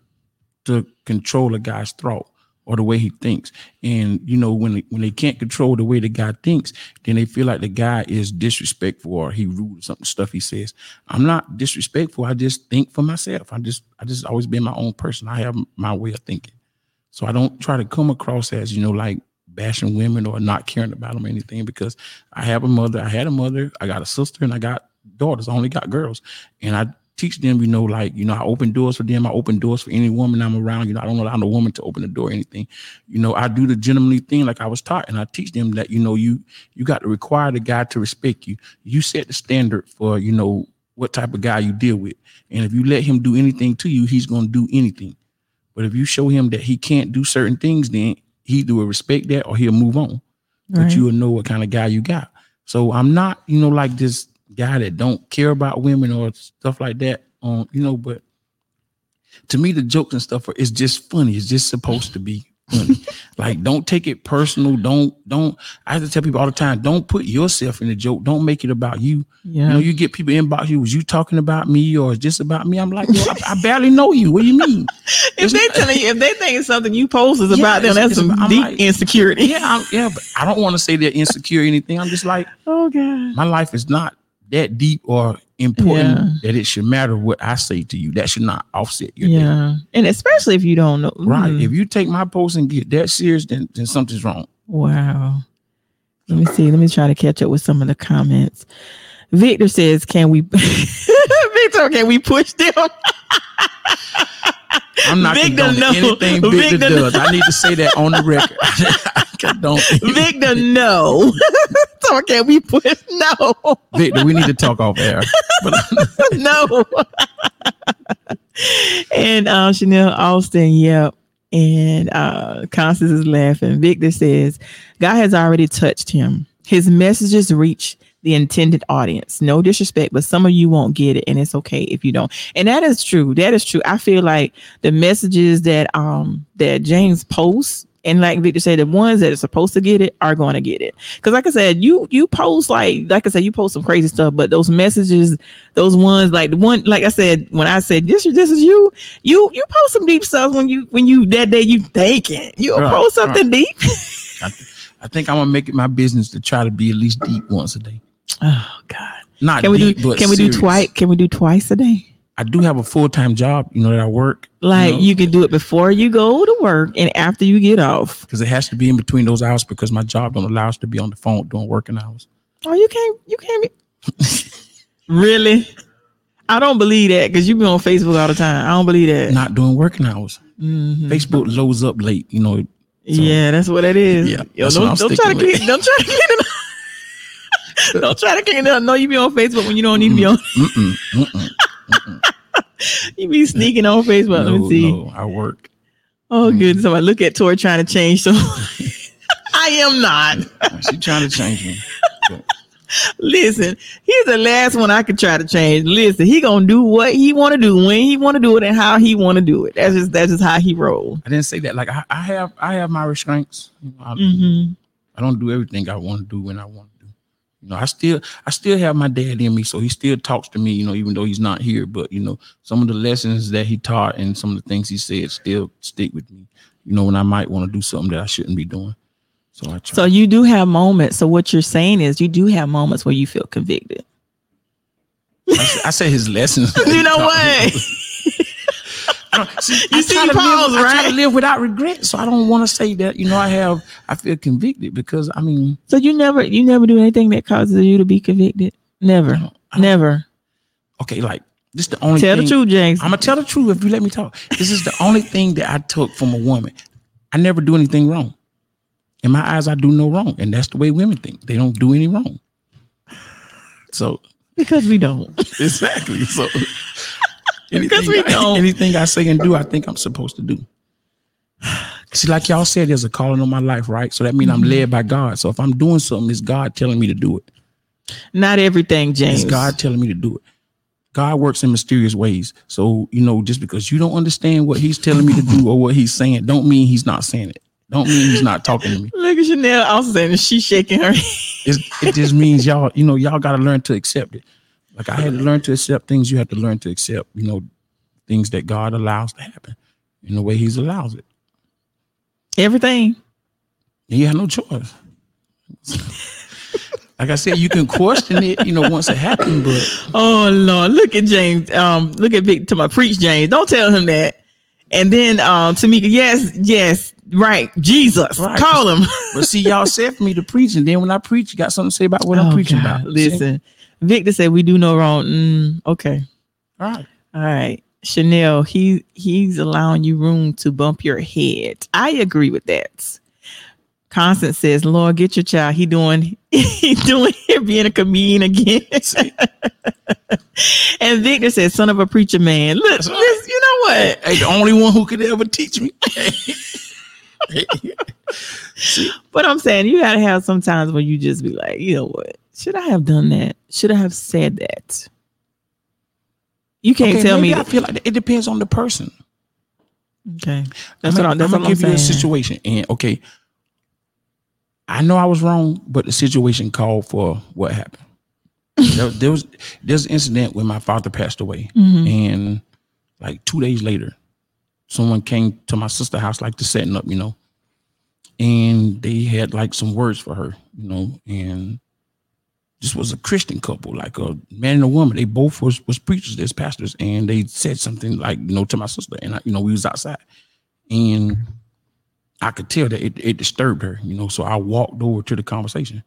to control a guy's thought or the way he thinks. And, you know, when, when they can't control the way the guy thinks, then they feel like the guy is disrespectful or he rude or something, stuff he says. I'm not disrespectful. I just think for myself. I just, I just always been my own person. I have my way of thinking. So I don't try to come across as, you know, like bashing women or not caring about them or anything, because I have a mother. I had a mother. I got a sister and I got daughters. I only got girls. And I teach them, you know, like, you know, I open doors for them. I open doors for any woman I'm around. You know, I don't allow no woman to open the door or anything. You know, I do the gentlemanly thing like I was taught. And I teach them that, you know, you you got to require the guy to respect you. You set the standard for, you know, what type of guy you deal with. And if you let him do anything to you, he's going to do anything. But if you show him that he can't do certain things, then he either will respect that or he'll move on. Right. But you will know what kind of guy you got. So I'm not, you know, like this guy that don't care about women or stuff like that, um, you know. But to me, the jokes and stuff are, it's just funny. It's just supposed to be funny. Like, don't take it personal. Don't don't. I have to tell people all the time: don't put yourself in a joke. Don't make it about you. Yeah. You know, you get people inbox you. Was you talking about me or is this about me? I'm like, yo, I, I barely know you. What do you mean? If they tell you, if they think something you post is yeah, about them, that's some I'm deep like, insecurity. Yeah, I'm, yeah. But I don't want to say they're insecure or anything. I'm just like, oh God, my life is not that deep or important yeah. that it should matter what I say to you. That should not offset your yeah. day. And especially if you don't know. Right. Mm. If you take my post and get that serious, then, then something's wrong. Wow. Let me see. Let me try to catch up with some of the comments. Victor says, can we Victor, can we push them? I'm not condoning anything Victor, Victor does. No. I need to say that on the record. I don't Victor, no. So can we push? No. Victor, we need to talk off air. No. And uh, Chanel Austin, yep. And uh, Constance is laughing. Victor says, God has already touched him. His messages reach the intended audience. No disrespect, but some of you won't get it, and it's okay if you don't. And that is true. That is true. I feel like the messages that um that James posts, and like Victor said, the ones that are supposed to get it are going to get it. Because like I said, you you post like like I said, you post some crazy stuff, but those messages, those ones like the one like I said when I said this this is you, you you post some deep stuff when you when you that day you thinking you right, post something right. deep. I, th- I think I'm gonna make it my business to try to be at least deep once a day. Oh God! Not can we deep, do? But can we serious. do twice? Can we do twice a day? I do have a full-time job, you know, that I work. Like, you know, you can do it before you go to work and after you get off. Because it has to be in between those hours, because my job don't allow us to be on the phone during working hours. Oh, you can't, you can't be. Really? I don't believe that, because you be on Facebook all the time. I don't believe that. Not during working hours. Mm-hmm. Facebook loads up late, you know. So, yeah, that's what it is. Yeah, Yo, don't, don't try to clean, don't try to clean it up. Don't try to clean it up. No, you be on Facebook when you don't need to be on. Mm-mm, mm-mm. You be sneaking on Facebook. No, Let me see. No, I work. Oh, mm-hmm. Good. So I look at Tori trying to change. So I am not. She's trying to change me. But. Listen, he's the last one I could try to change. Listen, he gonna do what he want to do, when he want to do it, and how he want to do it. That's just that's just how he rolls. I didn't say that. Like I, I have, I have my restraints. You know, I, mm-hmm. I don't do everything I want to do when I want to do. You know, I still, I still have my dad in me, so he still talks to me. You know, even though he's not here, but you know, some of the lessons that he taught and some of the things he said still stick with me. You know, when I might want to do something that I shouldn't be doing. So, I so you do have moments. So what you're saying is you do have moments where you feel convicted. I, I say his lessons. You know what? see, you I see try to pause, live, right? I try to live without regret. So I don't want to say that, you know, I have, I feel convicted because I mean. So you never, you never do anything that causes you to be convicted. Never, I don't, I don't, never. Okay. Like this is the only tell thing. Tell the truth, James. I'm going to tell the truth if you let me talk. This is the only thing that I took from a woman. I never do anything wrong. In my eyes, I do no wrong. And that's the way women think. They don't do any wrong. So. Because we don't. Exactly. So. Because we don't. Anything I say and do, I think I'm supposed to do. See, like y'all said, there's a calling on my life, right? So that means mm-hmm. I'm led by God. So if I'm doing something, it's God telling me to do it. Not everything, James. It's God telling me to do it. God works in mysterious ways. So, you know, just because you don't understand what he's telling me to do or what he's saying, don't mean he's not saying it. Don't mean he's not talking to me. Look at Chanel Austin. She's shaking her head. It's, it just means y'all, you know, y'all got to learn to accept it. Like I had to learn to accept things. You have to learn to accept, you know, things that God allows to happen in the way he's allows it. Everything. And you have no choice. Like I said, you can question it, you know, once it happened. But oh, Lord. Look at James. Um, Look at Big to my preach, James. Don't tell him that. And then um, Tanika, yes, yes. Right, Jesus, right. Call him. But see, y'all said for me to preach, and then when I preach, you got something to say about what oh, I'm preaching God. About. Listen, see? Victor said we do no wrong. Mm, okay, all right, all right. Chanel, he he's allowing you room to bump your head. I agree with that. Constance says, "Lord, get your child. He doing he doing here being a comedian again." And Victor says, "Son of a preacher man, look, look you know what? Hey, the only one who could ever teach me." But I'm saying you gotta have some times where you just be like, you know what? Should I have done that? Should I have said that? You can't okay, tell me. I feel like it depends on the person. Okay, that's I'm what I'm. That's I'm gonna what I'm give saying. You a situation, and okay, I know I was wrong, but the situation called for what happened. there, there was there's an incident when my father passed away, mm-hmm. and like two days later. Someone came to my sister's house, like to setting up, you know, and they had like some words for her, you know, and this was a Christian couple, like a man and a woman. They both was, was preachers, they was pastors, and they said something like, you know, to my sister, and, I, you know, we was outside, and I could tell that it, it disturbed her, you know, so I walked over to the conversation,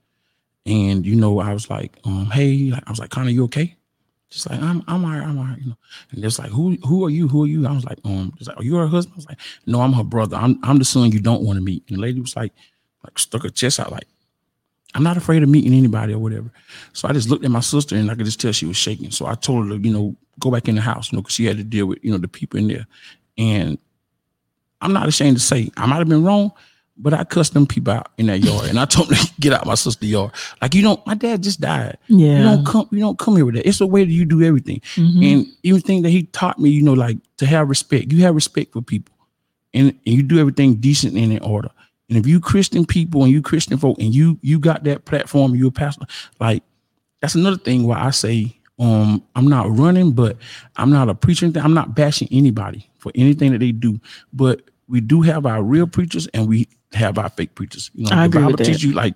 and, you know, I was like, um, hey, I was like, Connor, you okay? She's like, I'm, I'm all right, I'm all right, you know. And it's like, who, who are you, who are you? I was like, um, she's like, are you her husband? I was like, no, I'm her brother. I'm, I'm the son you don't want to meet. And the lady was like, like stuck her chest out, like, I'm not afraid of meeting anybody or whatever. So I just looked at my sister, and I could just tell she was shaking. So I told her, to, you know, go back in the house, you know, because she had to deal with, you know, the people in there. And I'm not ashamed to say I might have been wrong, but I cussed them people out in that yard, and I told them to get out my sister's yard. Like, you don't, my dad just died. Yeah. You don't come, you don't come here with that. It's the way that you do everything. Mm-hmm. And even thing that he taught me, you know, like to have respect. You have respect for people, and, and you do everything decent and in order. And if you Christian people and you Christian folk and you you got that platform, you're a pastor. Like, that's another thing why I say, um, I'm not running, but I'm not a preacher. I'm not bashing anybody for anything that they do. But we do have our real preachers, and we have our fake preachers. You know, I agree with that. The Bible teaches you, like,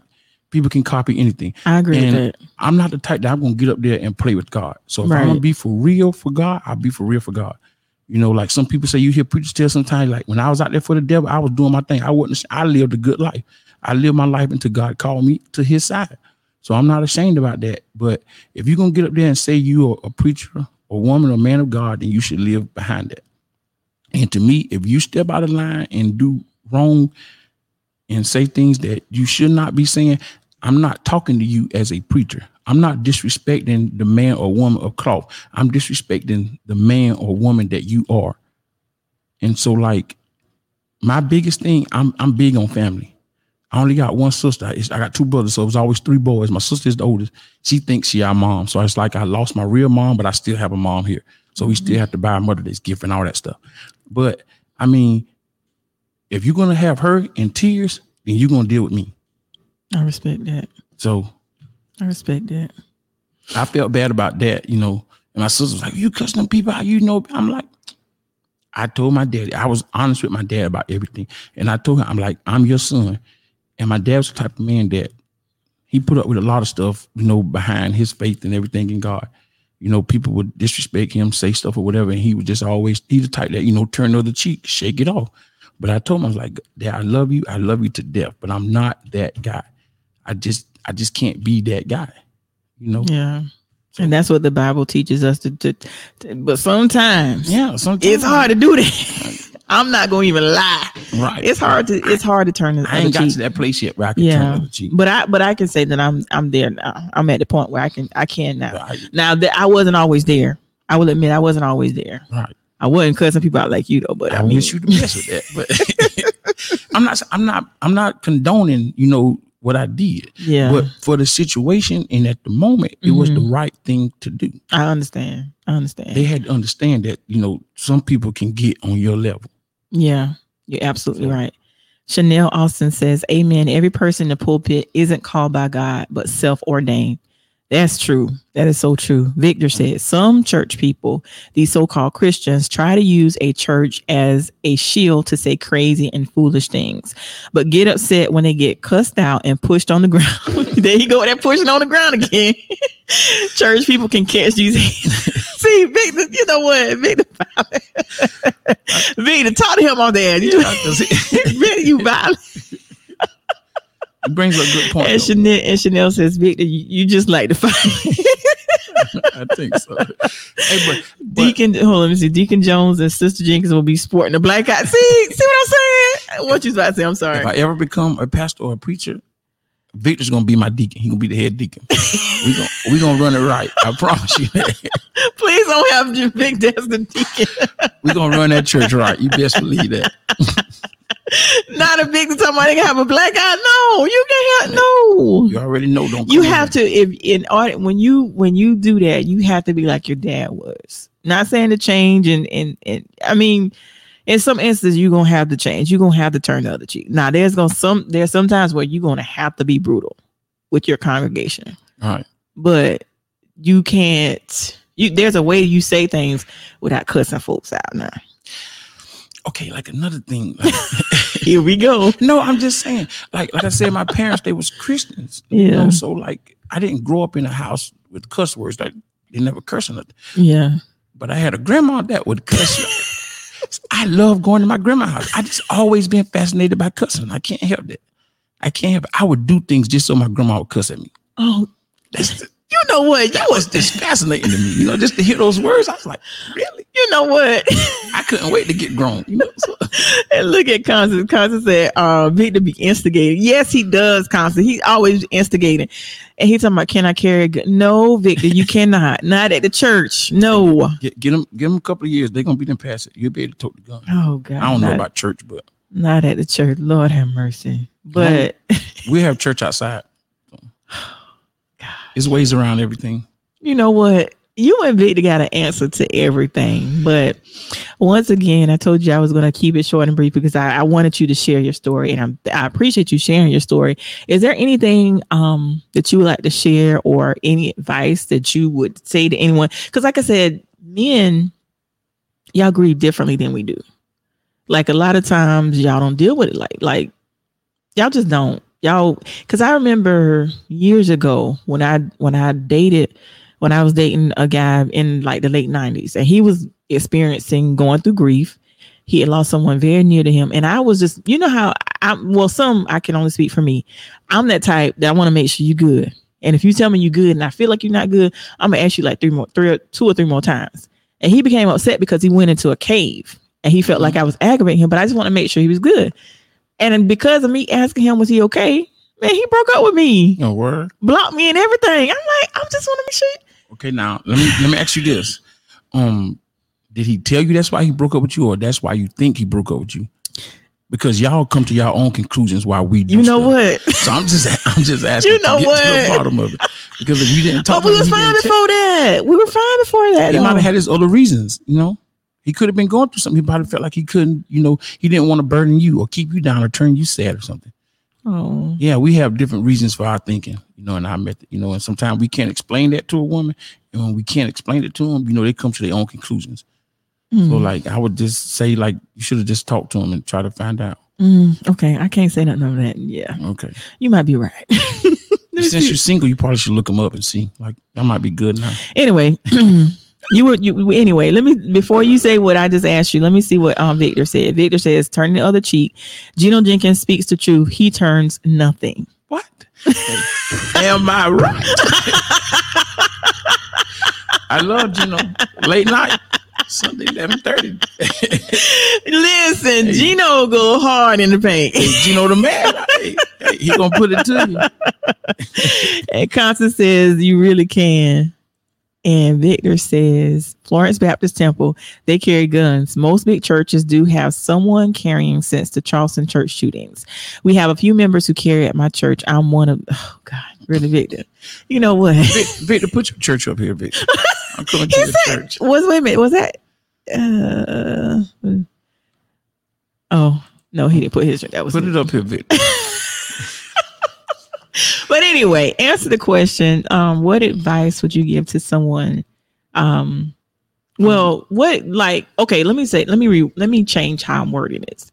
people can copy anything. I agree and with that. I'm not the type that I'm going to get up there and play with God. So if right. I'm going to be for real for God, I'll be for real for God. You know, like some people say, you hear preachers tell sometimes, like, when I was out there for the devil, I was doing my thing. I wasn't, I lived a good life. I lived my life until God called me to his side. So I'm not ashamed about that. But if you're going to get up there and say you are a preacher or woman or man of God, then you should live behind that. And to me, if you step out of line and do wrong, and say things that you should not be saying, I'm not talking to you as a preacher. I'm not disrespecting the man or woman of cloth. I'm disrespecting the man or woman that you are. And so, like, my biggest thing, I'm I'm big on family. I only got one sister. I got two brothers, so it was always three boys. My sister is the oldest. She thinks she our mom. So it's like I lost my real mom, but I still have a mom here. So mm-hmm. we still have to buy a Mother's Day gift and all that stuff. But, I mean, if you're going to have her in tears, then you're going to deal with me. I respect that. So. I respect that. I felt bad about that, you know. And my sister was like, you cussing them people out, you know. I'm like, I told my daddy. I was honest with my dad about everything. And I told him, I'm like, I'm your son. And my dad was the type of man that he put up with a lot of stuff, you know, behind his faith and everything in God. You know, people would disrespect him, say stuff or whatever. And he was just always, he's the type that, you know, turn the other cheek, shake it off. But I told him, I was like, Dad, I love you. I love you to death, but I'm not that guy. I just, I just can't be that guy, you know? Yeah. So, and that's what the Bible teaches us to do. But sometimes, yeah, sometimes it's hard to do that. I'm not going to even lie. Right. It's hard to, it's hard to turn the I ain't got cheek. To that place yet where I can yeah. turn the other cheek. But I, but I can say that I'm, I'm there now. I'm at the point where I can, I can now. Right. Now that I wasn't always there. I will admit I wasn't always there. Right. I wasn't cussing people out like you though, but I, I mean, wish you to mess with that. But I'm not, I'm not, I'm not condoning, you know, what I did. Yeah. But for the situation and at the moment, it mm-hmm. was the right thing to do. I understand. I understand. They had to understand that, you know, some people can get on your level. Yeah, you're absolutely right. Chanel Austin says, amen. Every person in the pulpit isn't called by God, but self-ordained. That's true. That is so true. Victor said, some church people, these so-called Christians, try to use a church as a shield to say crazy and foolish things, but get upset when they get cussed out and pushed on the ground. There you go. They're pushing on the ground again. Church people can catch these hands. See, Victor, you know what? Victor, Victor, talk to him on there. You, Victor, you violent. It brings up good point. And Chanel, and Chanel says, Victor, you, you just like to fight. I think so. Hey, but, but, Deacon, hold on, let me see. Deacon Jones and Sister Jenkins will be sporting a black eye. See, see what I'm saying? What you about to say? I'm sorry. If I ever become a pastor or a preacher, Victor's gonna be my deacon. He's gonna be the head deacon. We're gonna, we gonna run it right. I promise you that. Please don't have your Victor as the deacon. We're gonna run that church right. You best believe that. Not a big somebody can have a black eye. No, you can't have no. You already know. Don't you have to if in audit when you when you do that, you have to be like your dad was. Not saying to change and and, and I mean in some instances, you're gonna have to change. You're gonna have to turn the other cheek. Now there's gonna some there's sometimes where you're gonna have to be brutal with your congregation. All right. But you can't you there's a way you say things without cussing folks out now. Okay, like another thing. Like, here we go. No, I'm just saying, like like I said, my parents, they was Christians. Yeah. You know, so like I didn't grow up in a house with cuss words, like they never cursing nothing. Yeah. But I had a grandma that would cuss you. I love going to my grandma's house. I just always been fascinated by cussing. I can't help that. I can't help it. I would do things just so my grandma would cuss at me. Oh, that's the, you know what? That was just fascinating to me. You know, just to hear those words, I was like, really? You know what? I couldn't wait to get grown. You know, so. And look at Constance. Constance said, uh, Victor be instigating. Yes, he does, Constance. He's always instigating. And he's talking about, can I carry a gun? No, Victor, you cannot. Not at the church. No. Get, get them Give them a couple of years. They're going to be them past it. You'll be able to tote the gun. Oh, God. I don't not, know about church, but. Not at the church. Lord have mercy. But. No, we have church outside. So. There's ways around everything. You know what? You and Victor got an answer to everything. But once again, I told you I was going to keep it short and brief because I, I wanted you to share your story. And I'm, I appreciate you sharing your story. Is there anything um, that you would like to share or any advice that you would say to anyone? Because like I said, men, y'all grieve differently than we do. Like a lot of times y'all don't deal with it. Like, like y'all just don't. Y'all, because I remember years ago when I when I dated, when I was dating a guy in like the late nineties, and he was experiencing going through grief. He had lost someone very near to him, and I was just, you know how I well, some I can only speak for me. I'm that type that I want to make sure you're good, and if you tell me you're good and I feel like you're not good, I'm gonna ask you like three more, three, two or three more times. And he became upset because he went into a cave, and he felt like I was aggravating him, but I just want to make sure he was good. And because of me asking him, was he okay? Man, he broke up with me. No word. Blocked me and everything. I'm like, I just want to make sure. Okay, now let me let me ask you this: um, did he tell you that's why he broke up with you, or that's why you think he broke up with you? because y'all come to your own conclusions while we do. You know stuff. What? So I'm just, I'm just asking. You know to get what? To the bottom of it, because if you didn't talk, but we was fine before that. We were fine before that. He might have had his other reasons. You know, he could have been going through something. He probably felt like he couldn't. You know, he didn't want to burden you or keep you down or turn you sad or something. Oh. Yeah, we have different reasons for our thinking, you know, and our method, you know, and sometimes we can't explain that to a woman, and when we can't explain it to them, you know, they come to their own conclusions. Mm. So, like, I would just say, like, you should have just talked to them and try to find out. Mm, okay, I can't say nothing of that. Yeah. Okay. You might be right. Since you're single, you probably should look them up and see. Like, that might be good now. Anyway, you would. You anyway. Let me before you say what I just asked you. Let me see what um Victor said. Victor says, "Turn the other cheek." Geno Jenkins speaks the truth. He turns nothing. What? Am I right? I love Geno. Late night. Sunday eleven thirty. Listen, hey. Geno go hard in the paint. Hey, Geno the man. Hey, hey, he gonna put it to you. And Constance says, "You really can." And Victor says, Florence Baptist Temple, they carry guns. Most big churches do have someone carrying since the Charleston church shootings. We have a few members who carry at my church. I'm one of, oh God, really, Victor. You know what? Victor, put your church up here, Victor. I'm coming to the church. Was, wait a minute, was that? Uh, oh, no, he didn't put his church. That was put me. It up here, Victor. But anyway, answer the question. Um, what advice would you give to someone? Um, well, what like, okay, let me say, let me re, let me change how I'm wording this.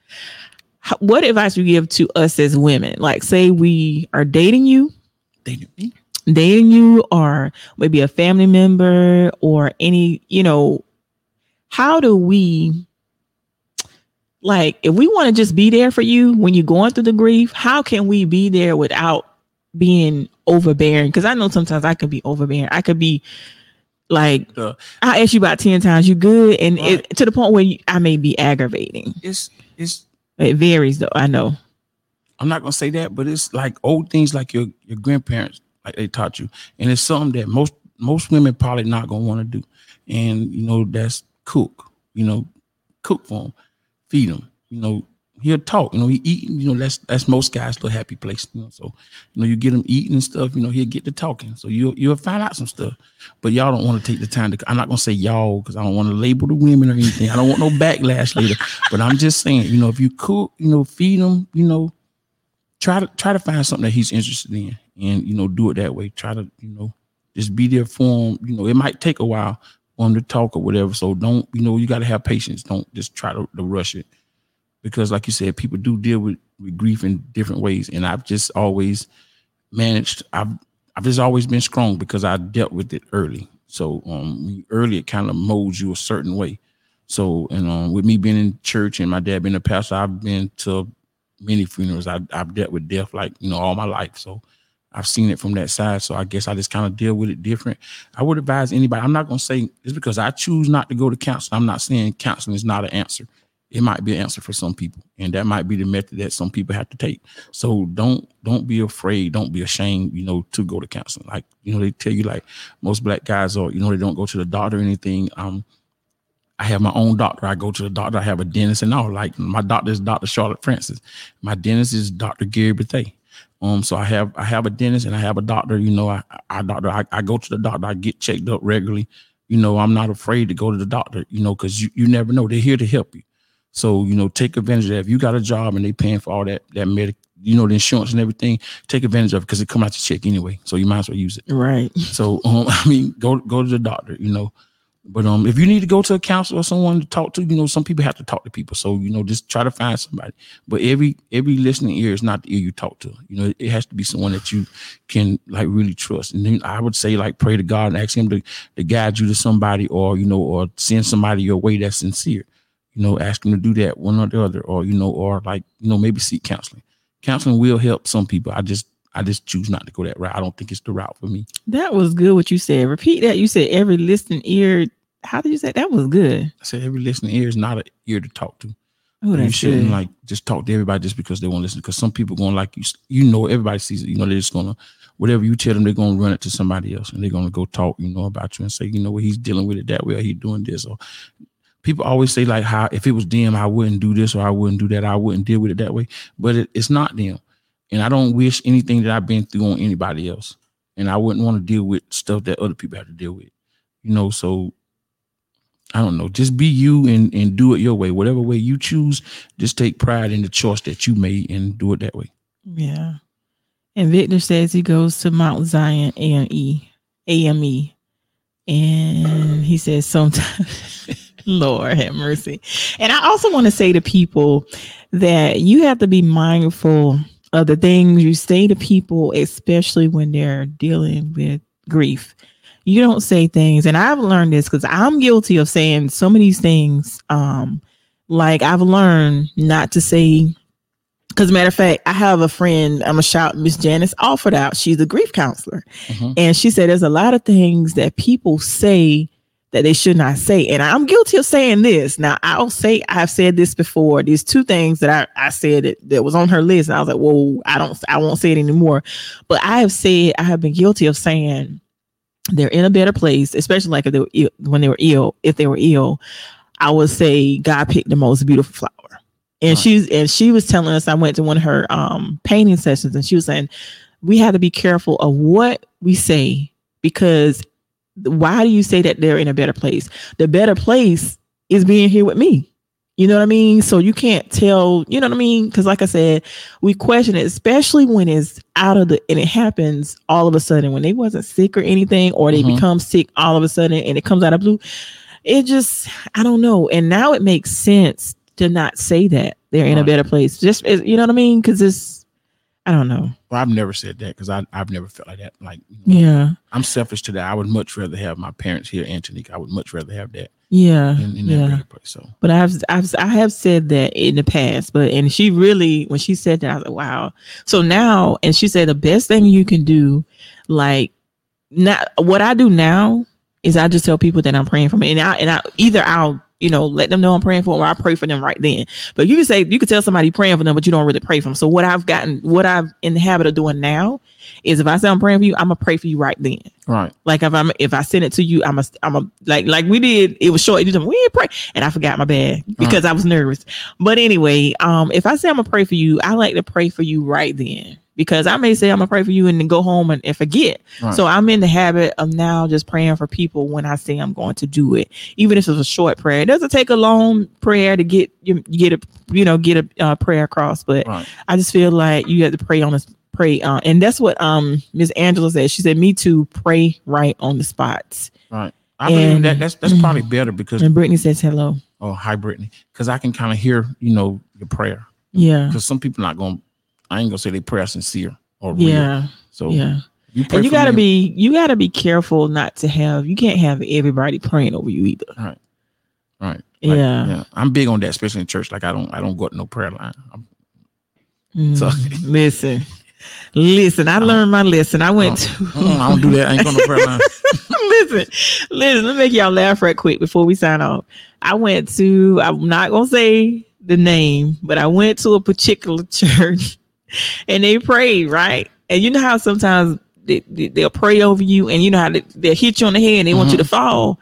How, what advice would you give to us as women? Like, say we are dating you, dating me, dating you, or maybe a family member or any, you know, how do we? Like, if we want to just be there for you when you're going through the grief, how can we be there without being overbearing? Because I know sometimes I could be overbearing. I could be like, uh, I'll ask you about ten times, you good? And right. It, to the point where you, I may be aggravating. It's it's It varies, though, I know. I'm not going to say that, but it's like old things like your, your grandparents, like they taught you. And it's something that most, most women probably not going to want to do. And, you know, that's cook. You know, cook for them. Feed him, you know. He'll talk, you know. He eating, you know. That's that's most guys' little happy place, you know. So, you know, you get him eating and stuff, you know. He'll get to talking, so you'll you'll find out some stuff. But y'all don't want to take the time to. I'm not gonna say y'all because I don't want to label the women or anything. I don't want no backlash later. But I'm just saying, you know, if you cook, you know, feed him, you know, try to try to find something that he's interested in, and you know, do it that way. Try to, you know, just be there for him. You know, it might take a while. On the talk or whatever. So don't, you know, you got to have patience. Don't just try to, to rush it. Because like you said, people do deal with, with grief in different ways. And I've just always managed, I've, I've just always been strong because I dealt with it early. So um, early, it kind of molds you a certain way. So, and um, with me being in church and my dad being a pastor, I've been to many funerals. I, I've dealt with death, like, you know, all my life. So I've seen it from that side. So I guess I just kind of deal with it different. I would advise anybody. I'm not going to say it's because I choose not to go to counseling. I'm not saying counseling is not an answer. It might be an answer for some people. And that might be the method that some people have to take. So don't, don't be afraid. Don't be ashamed, you know, to go to counseling. Like, you know, they tell you like most black guys are, you know, they don't go to the doctor or anything. Um, I have my own doctor. I go to the doctor. I have a dentist and all. Like my doctor is Doctor Charlotte Francis. My dentist is Doctor Gary Bethea. Um, so I have I have a dentist and I have a doctor. You know, I I doctor I, I go to the doctor. I get checked up regularly. You know, I'm not afraid to go to the doctor. You know, because you, you never know, they're here to help you. So you know, take advantage of that. If you got a job and they paying for all that that medic, you know, the insurance and everything, take advantage of it because it comes out your check anyway. So you might as well use it. Right. So um, I mean, go go to the doctor. You know, but um, if you need to go to a counselor or someone to talk to, you know, some people have to talk to people. So, you know, just try to find somebody. But every every listening ear is not the ear you talk to. You know, it has to be someone that you can, like, really trust. And then I would say, like, pray to God and ask him to, to guide you to somebody or, you know, or send somebody your way that's sincere. You know, ask him to do that one or the other or, you know, or, like, you know, maybe seek counseling. Counseling will help some people. I just. I just choose not to go that route. I don't think it's the route for me. That was good what you said. Repeat that. You said every listening ear. How did you say that was good? I said every listening ear is not an ear to talk to. Oh, that's you shouldn't good. Like just talk to everybody just because they won't listen. Because some people going like you. You know, everybody sees it. You know, they're just gonna whatever you tell them, they're gonna run it to somebody else, and they're gonna go talk. You know about you and say, you know what, he's dealing with it that way, or he's doing this, or people always say, like, how if it was them, I wouldn't do this, or I wouldn't do that, I wouldn't deal with it that way. But it, it's not them. And I don't wish anything that I've been through on anybody else. And I wouldn't want to deal with stuff that other people have to deal with. You know, so I don't know. Just be you and, and do it your way. Whatever way you choose, just take pride in the choice that you made and do it that way. Yeah. And Victor says he goes to Mount Zion A M E, and he says sometimes, Lord have mercy. And I also want to say to people that you have to be mindful of the things you say to people, especially when they're dealing with grief. You don't say things, and I've learned this because I'm guilty of saying some of these things. Um, like I've learned not to say. Because matter of fact, I have a friend, I'm going to shout Miss Janice Alford out. She's a grief counselor. Mm-hmm. And she said there's a lot of things that people say that they should not say. And I'm guilty of saying this. Now, I'll say I've said this before. These two things that I, I said that, that was on her list. And I was like, whoa, I don't, I won't say it anymore. But I have said, I have been guilty of saying they're in a better place, especially like if they were Ill, when they were ill. If they were ill, I would say God picked the most beautiful flower. And she's and she was telling us, I went to one of her um, painting sessions, and she was saying, we have to be careful of what we say, because why do you say that they're in a better place? The better place is being here with me. You know what I mean? So you can't tell, you know what I mean? Because like I said, we question it, especially when it's out of the, and it happens all of a sudden when they wasn't sick or anything, or they mm-hmm. become sick all of a sudden and it comes out of blue. It just, I don't know. And now it makes sense to not say that they're in a better place. Just, you know what I mean? Because it's, I don't know. Well, I've never said that because I've never felt like that. Like, you know, yeah, I'm selfish to that. I would much rather have my parents here, Tanika. I would much rather have that. Yeah, in, in yeah. Better place, so. But I've, I've, I have said that in the past. But and she really, when she said that, I was like, wow. So now, and she said the best thing you can do, like, not what I do now is I just tell people that I'm praying for me, and I and I either I'll. You know, let them know I'm praying for them, or I pray for them right then. But you can say, you can tell somebody praying for them, but you don't really pray for them. So what I've gotten, what I'm in the habit of doing now is if I say I'm praying for you, I'm going to pray for you right then. Right. Like if I'm, if I send it to you, I'm a, I'm a, like, like we did, it was short. We didn't pray. And I forgot, my bad, because right. I was nervous. But anyway, um, if I say I'm going to pray for you, I like to pray for you right then. Because I may say I'm going to pray for you and then go home and, and forget. Right. So I'm in the habit of now just praying for people when I say I'm going to do it. Even if it's a short prayer. It doesn't take a long prayer to get you get a you know get a uh, prayer across. But right. I just feel like you have to pray on this pray. Uh, and that's what um Miz Angela said. She said, me too, pray right on the spots. Right. I and, believe that that's that's probably better because. And Brittany says hello. Oh, hi, Brittany. Because I can kind of hear, you know, your prayer. Yeah. Because some people not going to. I ain't gonna say they pray are sincere or real. Yeah. So yeah, you pray and you gotta me. be you gotta be careful not to have you can't have everybody praying over you either. All right, all right. Like, yeah. yeah, I'm big on that, especially in church. Like I don't I don't go to no prayer line. I'm, mm, so listen, listen. I learned my lesson. I went I to. I don't do that. I ain't going to no prayer line. listen, listen. Let me make y'all laugh right quick before we sign off. I went to. I'm not gonna say the name, but I went to a particular church. And they pray, right? And you know how sometimes they, they, they'll pray over you, and you know how they, they'll hit you on the head and they mm-hmm. want you to fall.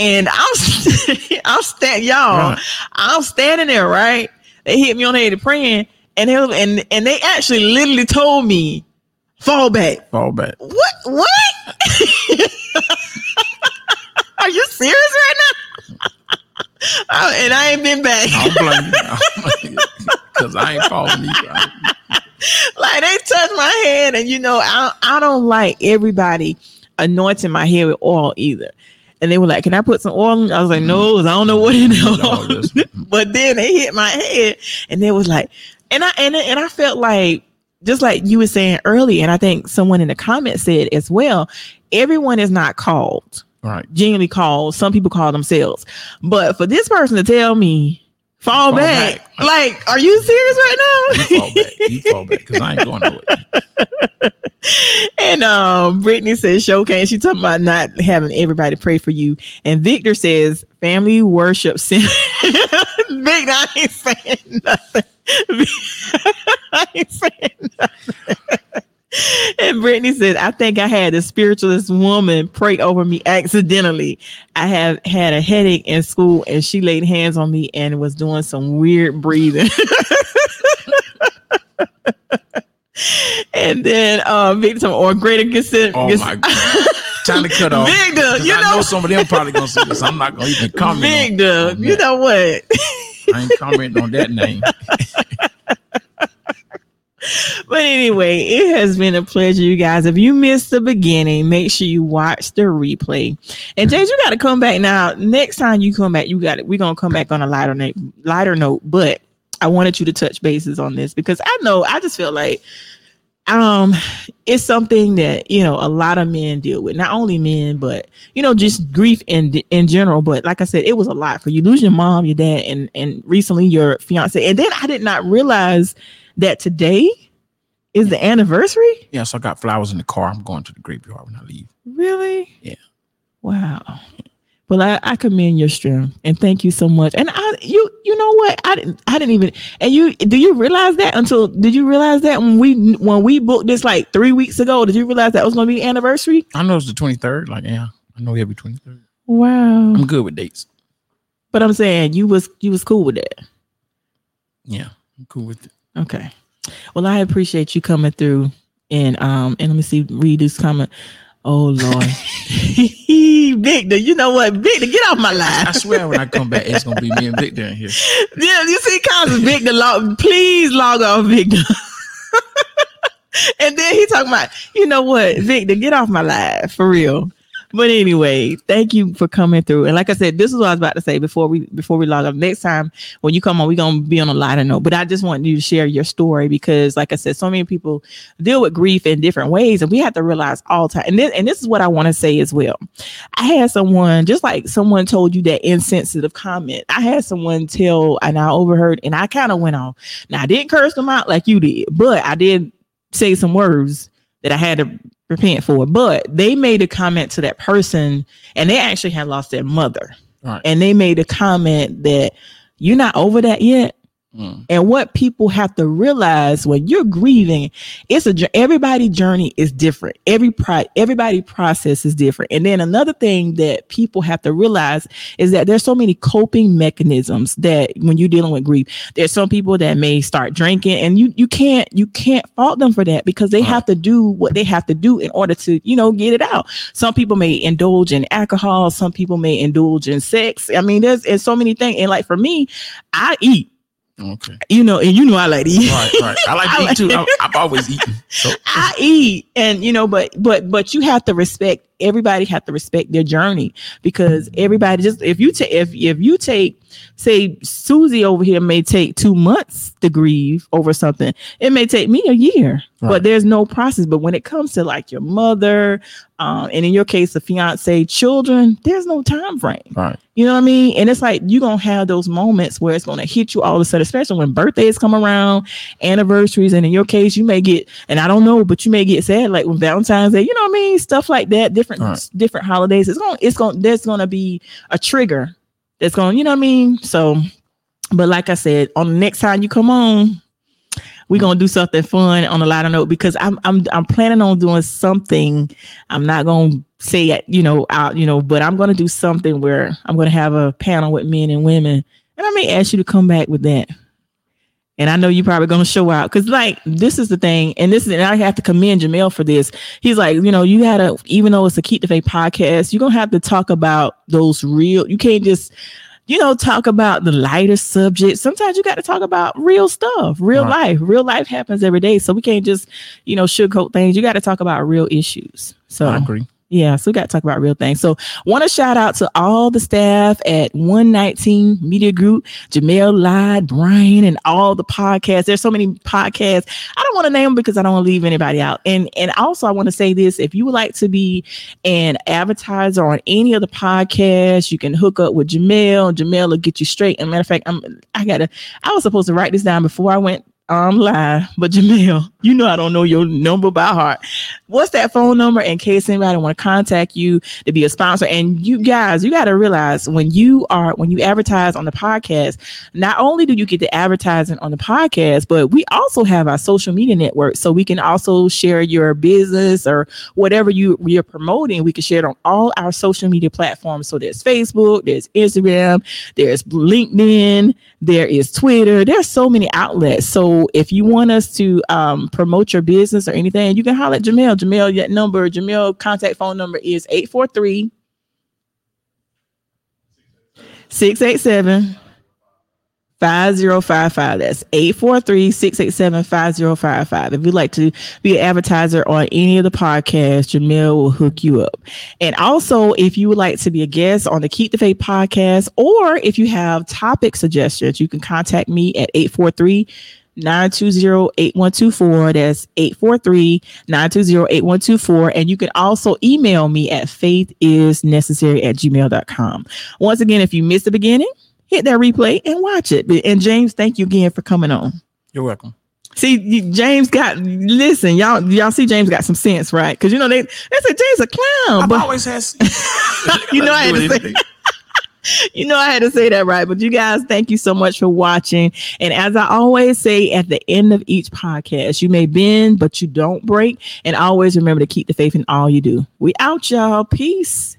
And I'm, I'm standing, y'all, right. I'm standing there, right? They hit me on the head and praying, and they, and, and they actually literally told me, fall back. Fall back. What? What? Are you serious right now? I, and I ain't been back. I don't blame you. Because I ain't falling either. Like they touch my head, and you know I I don't like everybody anointing my head with oil either. And they were like, "Can I put some oil in?" I was like, "No, I don't know what it is." But then they hit my head, and they was like, and I and and I felt like just like you were saying earlier, and I think someone in the comments said as well. Everyone is not called, right? Genuinely called. Some people call themselves, but for this person to tell me. Fall, fall back. back. Like, are you serious right now? You fall back. You fall back because I ain't going nowhere. And um, Brittany says, "Show can't." She talking about not having everybody pray for you. And Victor says, "Family worship center." Victor, I ain't saying nothing. I ain't saying nothing. And Brittany says, I think I had a spiritualist woman pray over me accidentally. I have had a headache in school and she laid hands on me and was doing some weird breathing. And then uh, victim or greater consent. Oh gets- my God. Trying to cut off. Big Doug, you I know, know some of them probably gonna see this. I'm not gonna even comment. Big Doug, you know what? I ain't commenting on that name. But anyway, it has been a pleasure, you guys. If you missed the beginning, make sure you watch the replay. And James, you got to come back now. Next time you come back, you got it. We're gonna come back on a lighter note, lighter note. But I wanted you to touch bases on this because I know I just feel like. Um, it's something that, you know, a lot of men deal with, not only men, but, you know, just grief in in general. But like I said, it was a lot for you. Lose your mom, your dad, and, and recently your fiance. And then I did not realize that today is the anniversary. Yeah, so I got flowers in the car. I'm going to the graveyard when I leave. Really? Yeah. Wow. Well, I, I commend your strength and thank you so much. And I, you, you know what? I didn't, I didn't even, and you, do you realize that until, did you realize that when we, when we booked this like three weeks ago, did you realize that was going to be anniversary? I know it's the twenty-third. Like, yeah, I know every twenty-third. Wow. I'm good with dates. But I'm saying you was, you was cool with that. Yeah. I'm cool with it. Okay. Well, I appreciate you coming through and, um, and let me see, read this comment. Oh Lord, Victor! You know what, Victor? Get off my line! I swear, when I come back, it's gonna be me and Victor in here. Yeah, you see, Cosmo, Victor, log, please log off, Victor. And then he talking about, you know what, Victor? Get off my line for real. But anyway, thank you for coming through. And like I said, this is what I was about to say before we before we log off. Next time when you come on, we're gonna be on a lighter note. But I just want you to share your story because, like I said, so many people deal with grief in different ways, and we have to realize all time. And this and this is what I want to say as well. I had someone, just like someone told you that insensitive comment. I had someone tell, and I overheard, and I kind of went off. Now I didn't curse them out like you did, but I did say some words that I had to repent for it. But they made a comment to that person and they actually had lost their mother. Right. And they made a comment that you're not over that yet. Mm. And what people have to realize when you're grieving, it's a everybody's journey is different. Every pro, everybody process is different. And then another thing that people have to realize is that there's so many coping mechanisms that when you're dealing with grief, there's some people that may start drinking, and you you can't you can't fault them for that because they have to do what they have to do in order to, you know, get it out. Some people may indulge in alcohol, some people may indulge in sex. I mean, there's and so many things. And like for me, I eat. Okay. You know, and you know I like to eat. Right, right. I like to eat too. I, I've always eaten. So. I eat, and you know, but but but you have to respect. Everybody have to respect their journey because everybody just if you take if if you take say Susie over here may take two months to grieve over something. It may take me a year, right. But there's no process. But when it comes to like your mother, um, and in your case, a fiance, children, there's no time frame. Right. You know what I mean? And it's like you're going to have those moments where it's going to hit you all of a sudden, especially when birthdays come around, anniversaries. And in your case, you may get, and I don't know, but you may get sad like when Valentine's Day, you know what I mean? Stuff like that, different right. different holidays. It's going, it's going, there's going to be a trigger that's going, you know what I mean? So, but like I said, on the next time you come on, we're going to do something fun on a lighter note because I'm I'm I'm planning on doing something. I'm not going to say it, you know, out, you know, but I'm going to do something where I'm going to have a panel with men and women. And I may ask you to come back with that. And I know you're probably going to show out because like this is the thing. And this is and I have to commend Jamel for this. He's like, you know, you got to even though it's a Keep the Faith podcast, you're going to have to talk about those real. You can't just. You know, talk about the lighter subject. Sometimes you got to talk about real stuff, real right. life. Real life happens every day. So we can't just, you know, sugarcoat things. You got to talk about real issues. So I agree. Yeah. So we got to talk about real things. So want to shout out to all the staff at one nineteen Media Group, Jamel, Lod, Brian, and all the podcasts. There's so many podcasts. I don't want to name them because I don't want to leave anybody out. And and also I want to say this. If you would like to be an advertiser on any of the podcasts, you can hook up with Jamel. Jamel will get you straight. And matter of fact, I'm I gotta I was supposed to write this down before I went. I'm live, but Jamel, You know I don't know your number by heart. What's that phone number in case anybody want to contact you to be a sponsor? And you guys, you got to realize when you are, when you advertise on the podcast, not only do you get the advertising on the podcast, but we also have our social media network. So we can also share your business or whatever you, you're promoting. We can share it on all our social media platforms. So there's Facebook, there's Instagram, there's LinkedIn, there is Twitter. There's so many outlets. So if you want us to um, promote your business or anything, you can holler at Jamel. Jamel, that number, Jamel contact phone number is eight four three, six eight seven, five zero five five. That's eight four three, six eight seven, five zero five five. If you'd like to be an advertiser on any of the podcasts, Jamel will hook you up. And also, if you would like to be a guest on the Keep the Faith podcast, or if you have topic suggestions, you can contact me at eight four three, nine two zero, eight one two four. That's eight four three, nine two zero, eight one two four. And you can also email me at faithisnecessary at gmail dot com. Once again, if you missed the beginning, hit that replay and watch it. And James, thank you again for coming on. You're welcome. See, you, James got, listen, y'all y'all see James got some sense, right? Because, you know, they, they said James a clown. I've but, always had you know, I had to say You know, I had to say that, right? But you guys, thank you so much for watching. And as I always say at the end of each podcast, you may bend, but you don't break. And always remember to keep the faith in all you do. We out, y'all. Peace.